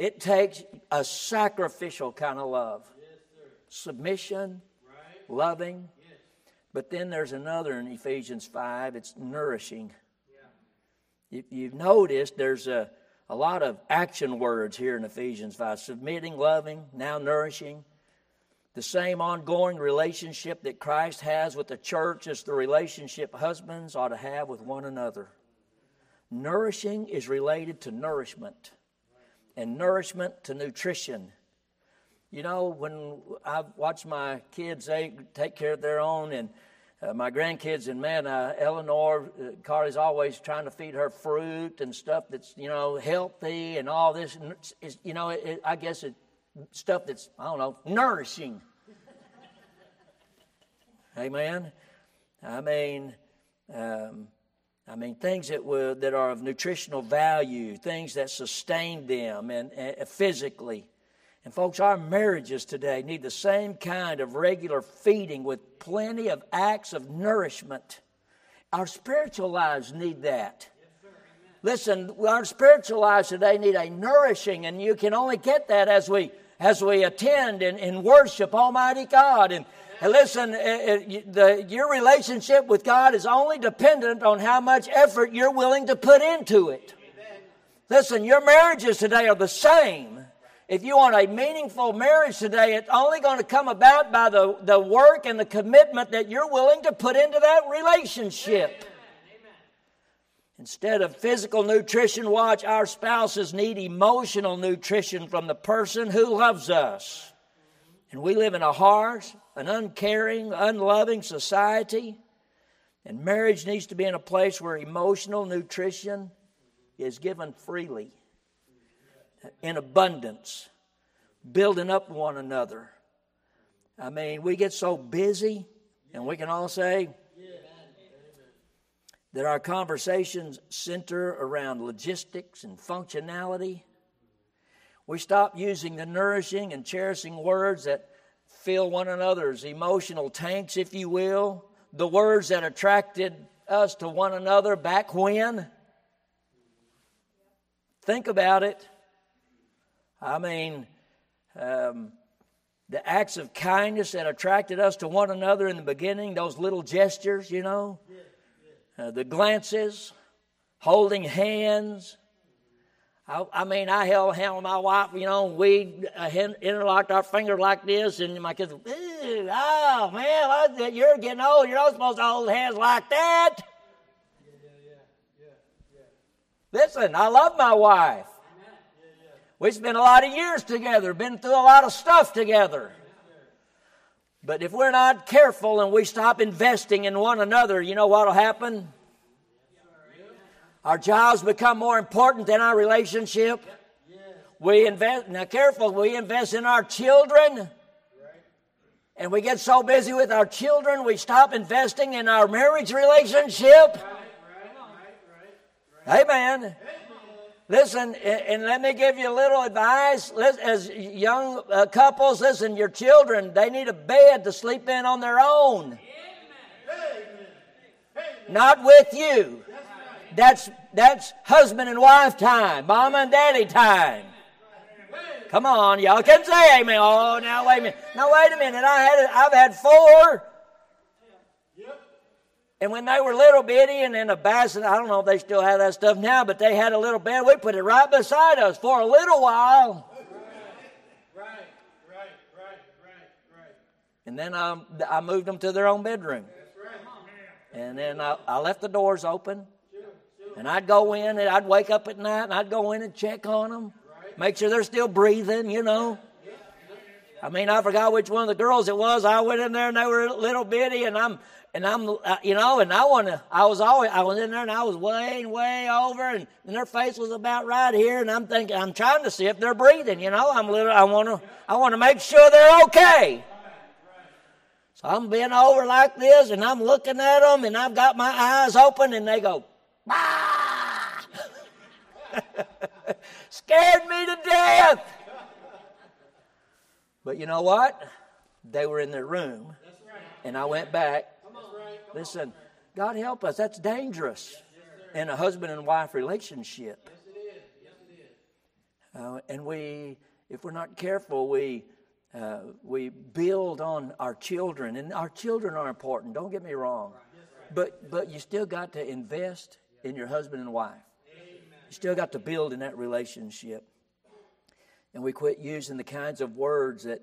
It takes a sacrificial kind of love. Yes, sir. Submission, right. Loving. Yes. But then there's another in Ephesians five, it's nourishing. If you've noticed, there's a, a lot of action words here in Ephesians five. Submitting, loving, now nourishing. The same ongoing relationship that Christ has with the church is the relationship husbands ought to have with one another. Nourishing is related to nourishment, and nourishment to nutrition. You know, when I watch my kids, they take care of their own, and Uh, my grandkids, and man, uh, Eleanor, uh, Carly's always trying to feed her fruit and stuff that's, you know, healthy and all this. And it's, it's, you know, it, it, I guess it's stuff that's, I don't know, nourishing. Amen? I mean, um, I mean things that were, that are of nutritional value, things that sustain them and, and physically. And folks, our marriages today need the same kind of regular feeding with plenty of acts of nourishment. Our spiritual lives need that. Yes, listen, our spiritual lives today need a nourishing, and you can only get that as we as we attend and, and worship Almighty God. And, and listen, it, it, the, your relationship with God is only dependent on how much effort you're willing to put into it. Amen. Listen, your marriages today are the same. If you want a meaningful marriage today, it's only going to come about by the, the work and the commitment that you're willing to put into that relationship. Amen. Instead of physical nutrition, watch, our spouses need emotional nutrition from the person who loves us. And we live in a harsh, an uncaring, unloving society. And marriage needs to be in a place where emotional nutrition is given freely, in abundance, building up one another. I mean, we get so busy, and we can all say that our conversations center around logistics and functionality. We stop using the nourishing and cherishing words that fill one another's emotional tanks, if you will, the words that attracted us to one another back when. Think about it. I mean, um, the acts of kindness that attracted us to one another in the beginning, those little gestures, you know, uh, the glances, holding hands. I, I mean, I held hand with my wife, you know, we uh, interlocked our fingers like this, and my kids, oh, man, well, you're getting old. You're not supposed to hold hands like that. Yeah, yeah, yeah, yeah, yeah. Listen, I love my wife. Yeah, yeah. We spent a lot of years together, been through a lot of stuff together. Yeah, but if we're not careful and we stop investing in one another, you know what will happen? Our jobs become more important than our relationship. Yep. Yeah. We invest, now careful, we invest in our children. Right. And we get so busy with our children, we stop investing in our marriage relationship. Right, right, right, right. Amen. Amen. Listen, and let me give you a little advice. As young couples, listen, your children, they need a bed to sleep in on their own. Amen. Not with you. That's that's husband and wife time, mama and daddy time. Come on, y'all can say amen. Oh, now wait a minute. Now wait a minute. I had I've had four, and when they were little bitty and in a bassinet, I don't know if they still have that stuff now, but they had a little bed. We put it right beside us for a little while. Right, right, right, right, right, right. And then I I moved them to their own bedroom, and then I, I left the doors open. And I'd go in, and I'd wake up at night, and I'd go in and check on them, make sure they're still breathing, you know. I mean, I forgot which one of the girls it was. I went in there, and they were a little bitty, and I'm, and I'm, you know, and I want to. I was always, I was in there, and I was way, way over, and, and their face was about right here, and I'm thinking, I'm trying to see if they're breathing, you know. I'm little, I want to, I want to make sure they're okay. So I'm bent over like this, and I'm looking at them, and I've got my eyes open, and they go. Ah! Scared me to death. But you know what? They were in their room, and I went back. Listen, God help us. That's dangerous in a husband and wife relationship. Uh, and we, if we're not careful, we uh, we build on our children, and our children are important. Don't get me wrong, but but you still got to invest in your husband and wife. Amen. You still got to build in that relationship. And we quit using the kinds of words that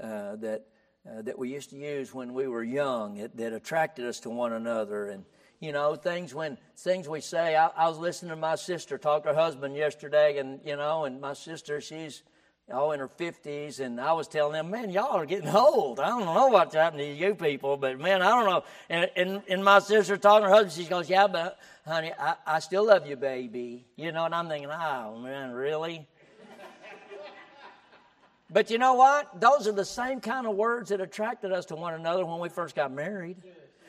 uh, that uh, that we used to use when we were young, it, that attracted us to one another. And, you know, things when things we say, I, I was listening to my sister talk to her husband yesterday, and, you know, and my sister, she's all in her fifties, and I was telling them, man, y'all are getting old. I don't know what's happening to you people, but, man, I don't know. And, and, and my sister talking to her husband, she goes, yeah, but, honey, I, I still love you, baby. You know, and I'm thinking, oh, man, really? But you know what? Those are the same kind of words that attracted us to one another when we first got married.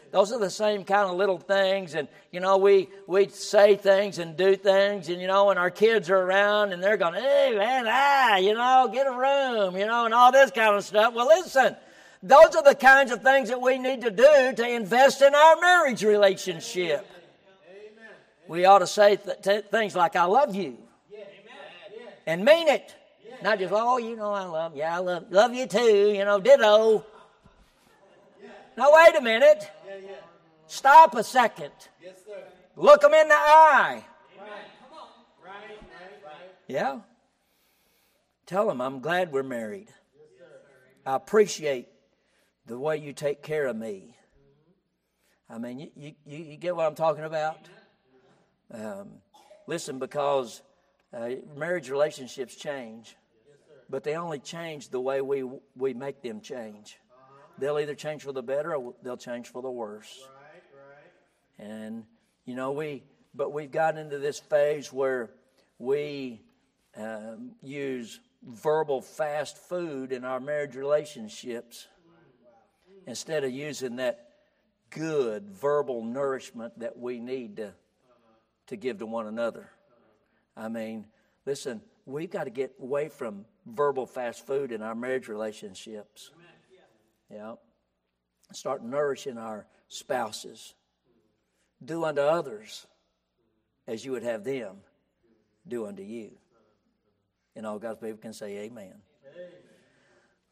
Those are the same kind of little things, and, you know, we we say things and do things, and, you know, and our kids are around, and they're going, hey, man, ah, you know, get a room, you know, and all this kind of stuff. Well, listen, those are the kinds of things that we need to do to invest in our marriage relationship. Amen. Amen. We ought to say th- th- things like, I love you, yeah. and mean it, yeah. not just, oh, you know, I love you, I love, love you too, you know, ditto. Yeah. Now, wait a minute. Stop a second. Yes, sir. Look them in the eye. Right. Come on. Right, right, right. Yeah. Tell them I'm glad we're married. Yes, sir. I appreciate the way you take care of me. Mm-hmm. I mean, you, you, you get what I'm talking about? Um, listen, because uh, marriage relationships change, yes, sir. But they only change the way we we make them change. Uh-huh. They'll either change for the better or they'll change for the worse. Right. And, you know, we, but we've gotten into this phase where we um, use verbal fast food in our marriage relationships. Wow. instead of using that good verbal nourishment that we need to, to give to one another. I mean, listen, we've got to get away from verbal fast food in our marriage relationships. Yeah. Start nourishing our spouses. Do unto others as you would have them do unto you. And all God's people can say amen. Amen.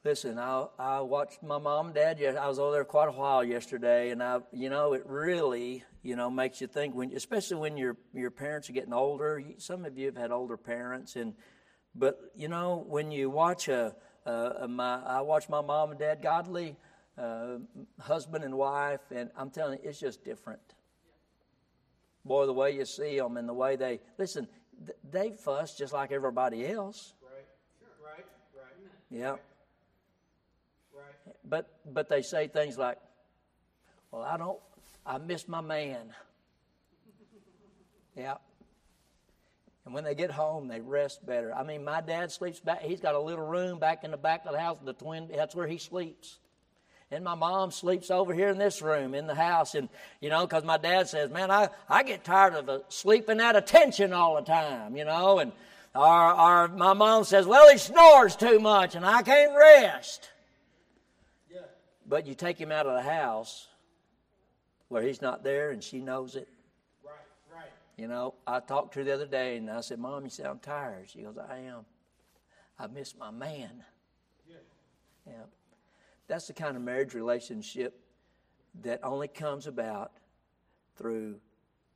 Listen, I I watched my mom and dad. I was over there quite a while yesterday, and I, you know, it really, you know, makes you think. When, especially when your your parents are getting older. Some of you have had older parents, and but you know, when you watch a, a, a my, I watch my mom and dad, godly uh, husband and wife, and I'm telling you, it's just different. Boy, the way you see them and the way they listen, th- they fuss just like everybody else. Right, sure. Right, right. Yeah. Right. But but they say things like, well, I don't, I miss my man. Yeah. And when they get home, they rest better. I mean, my dad sleeps back. He's got a little room back in the back of the house, the twin, that's where he sleeps. And my mom sleeps over here in this room in the house. And, you know, because my dad says, man, I, I get tired of uh, sleeping out of tension all the time, you know. And our, our my mom says, well, he snores too much and I can't rest. But you take him out of the house where he's not there, and she knows it. Right, right. You know, I talked to her the other day, and I said, Mom, you said I'm tired. She goes, I am. I miss my man. Yeah. Yeah. That's the kind of marriage relationship that only comes about through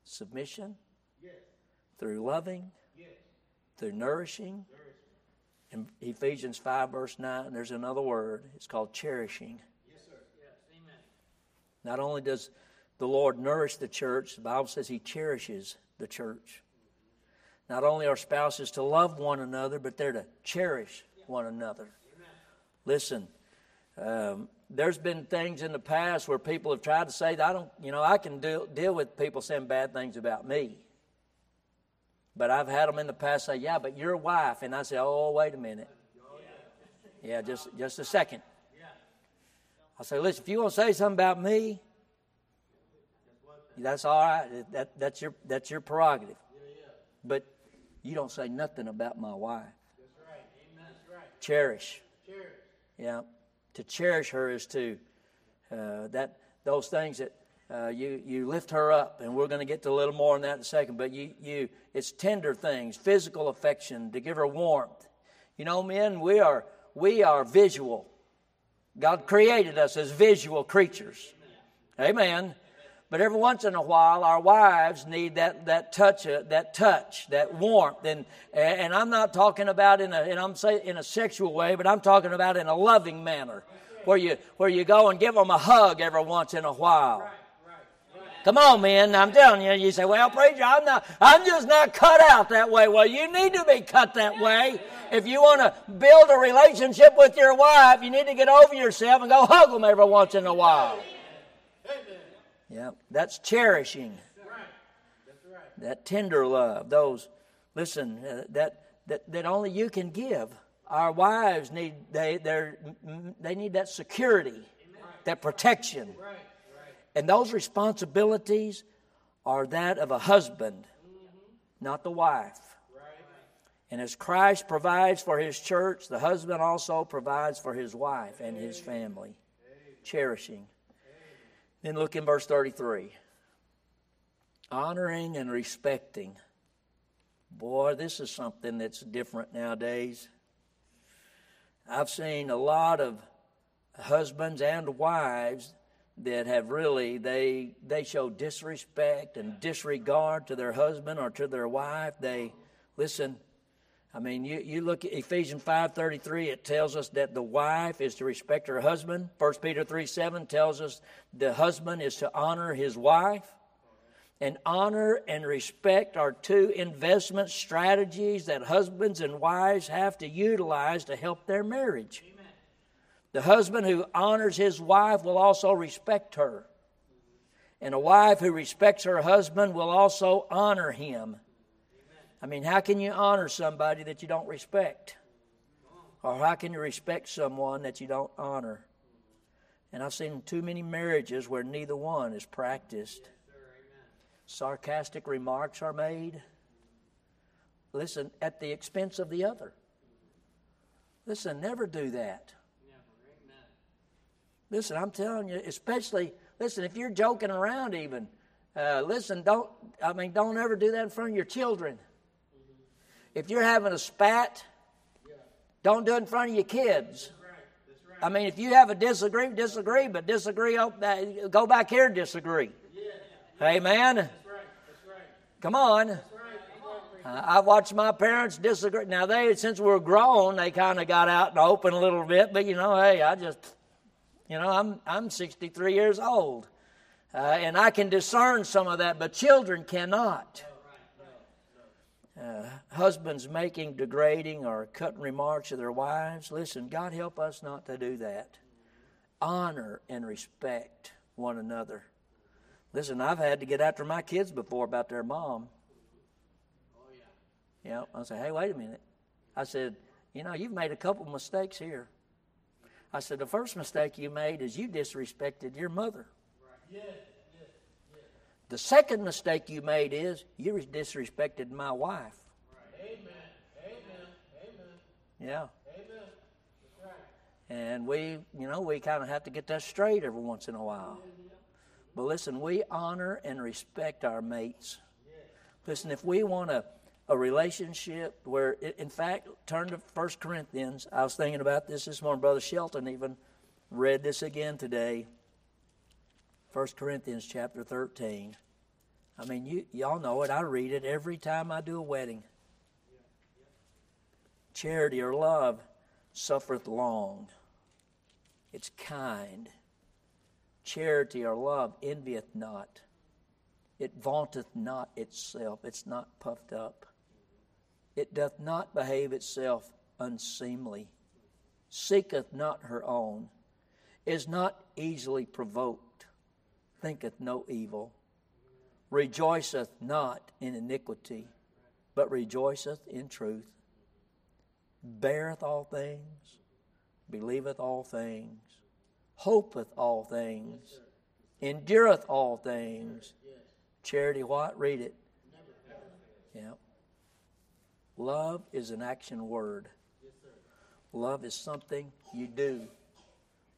submission, yes. Through loving, yes. Through nourishing. Nourish. In Ephesians five, verse nine, there's another word. It's called cherishing. Not only does the Lord nourish the church, the Bible says He cherishes the church. Not only are spouses to love one another, but they're to cherish one another. Amen. Listen, um, there's been things in the past where people have tried to say, I don't, you know, I can deal, deal with people saying bad things about me. But I've had them in the past say, yeah, but your wife. And I say, oh, wait a minute. Yeah, just just a second. I say, listen, if you want to say something about me, that's all right. That, that's your that's your prerogative. Yeah, yeah. But you don't say nothing about my wife. That's right. Amen. That's right. Cherish. Cherish. Yeah. To cherish her is to uh, that those things that uh, you you lift her up, and we're going to get to a little more on that in a second. But you you it's tender things, physical affection, to give her warmth. You know, men, we are we are visual. God created us as visual creatures. Amen. Amen. But every once in a while, our wives need that that touch, uh, that touch, that warmth. And and I'm not talking about in a and I'm saying in a sexual way, but I'm talking about in a loving manner, where you where you go and give them a hug every once in a while. Right, right, right. Come on, men! I'm telling you. You say, "Well, preacher, I'm not. I'm just not cut out that way." Well, you need to be cut that way. If you want to build a relationship with your wife, you need to get over yourself and go hug them every once in a while. Yeah, that's cherishing. That's right. That's right. That tender love. Those, listen, uh, that that that only you can give. Our wives need they they they need that security, amen. That protection, right. Right. And those responsibilities are that of a husband, mm-hmm. not the wife. And as Christ provides for His church, the husband also provides for his wife and his family, cherishing. Then look in verse thirty-three. Honoring and respecting. Boy, this is something that's different nowadays. I've seen a lot of husbands and wives that have really, they they show disrespect and disregard to their husband or to their wife. They, listen... I mean, you, you look at Ephesians five thirty-three, it tells us that the wife is to respect her husband. First Peter three seven tells us the husband is to honor his wife. And honor and respect are two investment strategies that husbands and wives have to utilize to help their marriage. Amen. The husband who honors his wife will also respect her. And a wife who respects her husband will also honor him. I mean, how can you honor somebody that you don't respect? Or how can you respect someone that you don't honor? And I've seen too many marriages where neither one is practiced. Yes, sir, amen. Sarcastic remarks are made. Listen, at the expense of the other. Listen, never do that. Never, amen. Listen, I'm telling you, especially, listen, if you're joking around even, uh, listen, don't, I mean, don't ever do that in front of your children. Mm-hmm. If you're having a spat, yeah. don't do it in front of your kids. I mean, if you have a disagreement, disagree, but disagree, go back here and disagree. Yeah, yeah. Amen? That's right. That's right. Come on. That's right. Come on. Uh, I watched my parents disagree. Now, they, since we were grown, they kind of got out and open a little bit. But, you know, hey, I just, you know, I'm I'm sixty-three years old. Uh, and I can discern some of that, but children cannot. Uh, husbands making degrading or cutting remarks of their wives. Listen, God help us not to do that. Honor and respect one another. Listen, I've had to get after my kids before about their mom. Oh, yeah. Yeah, I said, hey, wait a minute. I said, you know, you've made a couple mistakes here. I said, the first mistake you made is you disrespected your mother. Right. Yeah. The second mistake you made is you disrespected my wife. Right. Amen. Amen. Amen. Yeah. Amen. That's right. And we, you know, we kind of have to get that straight every once in a while. Yeah. But listen, we honor and respect our mates. Yeah. Listen, if we want a, a relationship where, in fact, turn to First Corinthians. I was thinking about this this morning. Brother Shelton even read this again today. First Corinthians chapter thirteen. I mean, you, y'all know it. I read it every time I do a wedding. Charity or love suffereth long. It's kind. Charity or love envieth not. It vaunteth not itself. It's not puffed up. It doth not behave itself unseemly. Seeketh not her own. Is not easily provoked. Thinketh no evil, rejoiceth not in iniquity, but rejoiceth in truth, beareth all things, believeth all things, hopeth all things, endureth all things. Charity what? Read it. Yeah. Love is an action word. Love is something you do.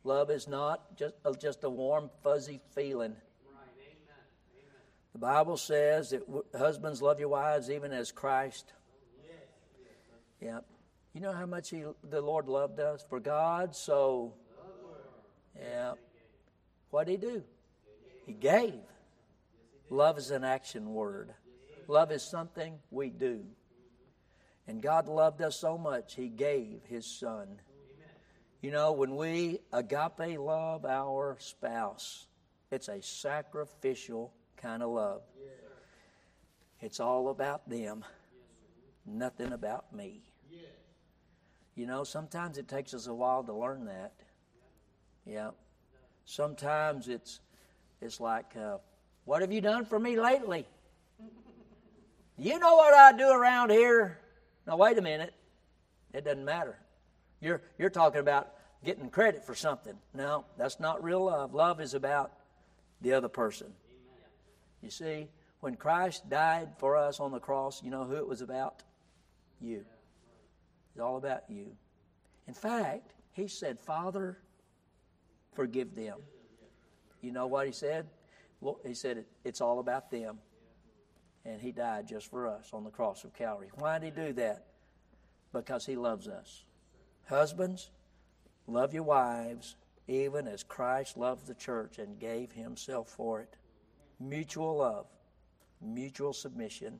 Love is not just, uh, just a warm, fuzzy feeling. Right. Amen. Amen. The Bible says that w- husbands love your wives even as Christ. Yes. Yeah. You know how much he, the Lord loved us? For God, so... Yeah. What did he do? He gave. Love is an action word. Love is something we do. And God loved us so much, he gave his Son. You know, when we agape love our spouse, it's a sacrificial kind of love. Yes, it's all about them, yes, nothing about me. Yes. You know, sometimes it takes us a while to learn that. Yeah. yeah. Sometimes it's it's like, uh, what have you done for me lately? You know what I do around here? Now, wait a minute. It doesn't matter. You're you're talking about getting credit for something. No, that's not real love. Love is about the other person. Amen. You see, when Christ died for us on the cross, you know who it was about? You. It's all about you. In fact, he said, Father, forgive them. You know what he said? He said, it's all about them. And he died just for us on the cross of Calvary. Why did he do that? Because he loves us. Husbands, love your wives, even as Christ loved the church and gave himself for it. Mutual love, mutual submission,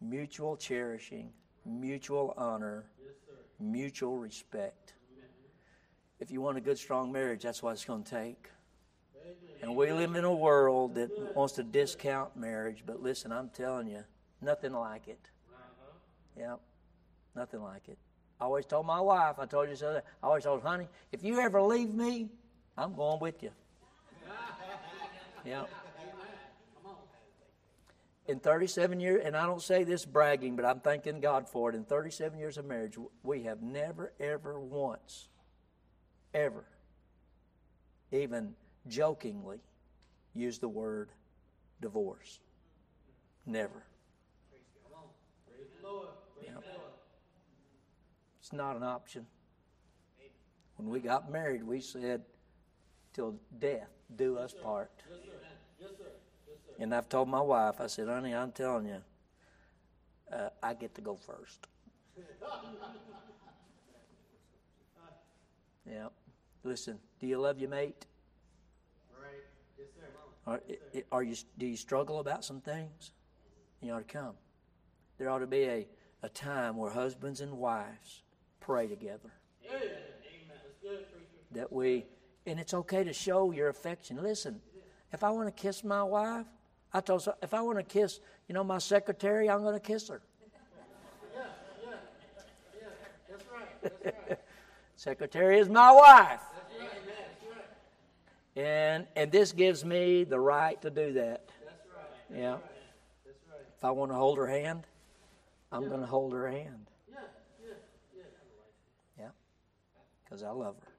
mutual cherishing, mutual honor, yes, mutual respect. Amen. If you want a good, strong marriage, that's what it's going to take. Amen. And we live in a world that wants to discount marriage, but listen, I'm telling you, nothing like it. Uh-huh. Yeah, nothing like it. I always told my wife, I told you so, I always told, honey, if you ever leave me, I'm going with you. Yeah. In thirty-seven years, and I don't say this bragging, but I'm thanking God for it. In thirty-seven years of marriage, we have never, ever once, ever even jokingly use the word divorce. Never. You know, it's not an option. When we got married, we said, till death do us part. And I've told my wife, I said, honey, I'm telling you, uh, I get to go first. Yeah. Listen, do you love your mate? Right. Yes, sir. Are, yes, sir. Are you? Do you struggle about some things? You ought to come. There ought to be a, a time where husbands and wives pray together. Amen. Amen. That we, and it's okay to show your affection. Listen, if I want to kiss my wife, I told her, if I want to kiss, you know, my secretary, I'm going to kiss her. Yeah, yeah, yeah. That's right. That's right. Secretary is my wife. That's right, that's right. And and this gives me the right to do that. That's right. That's yeah. Right. That's right. If I want to hold her hand, I'm yeah. going to hold her hand. Yeah, yeah, yeah. Yeah, because I love her.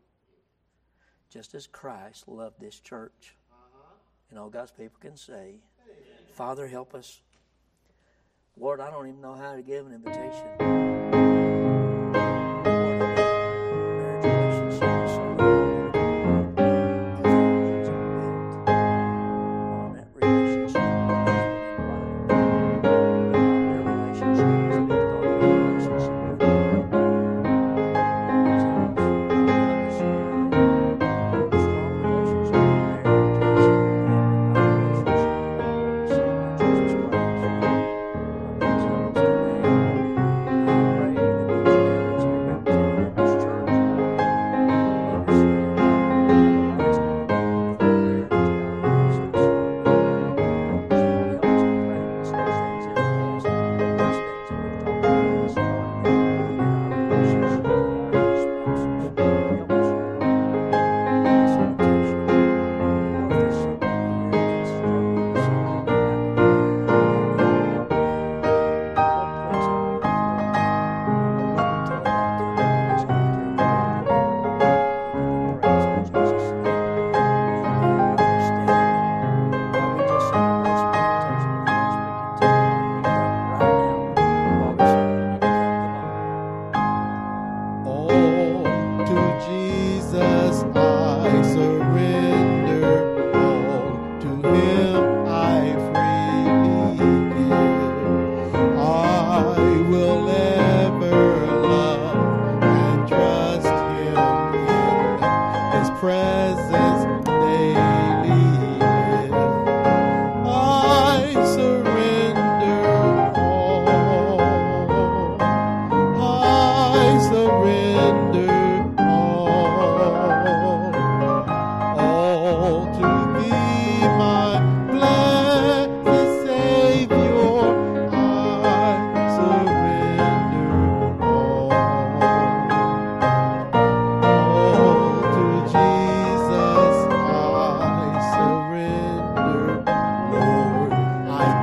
Just as Christ loved this church. Uh-huh. And all God's people can say, amen. Father, help us. Lord, I don't even know how to give an invitation.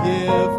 Give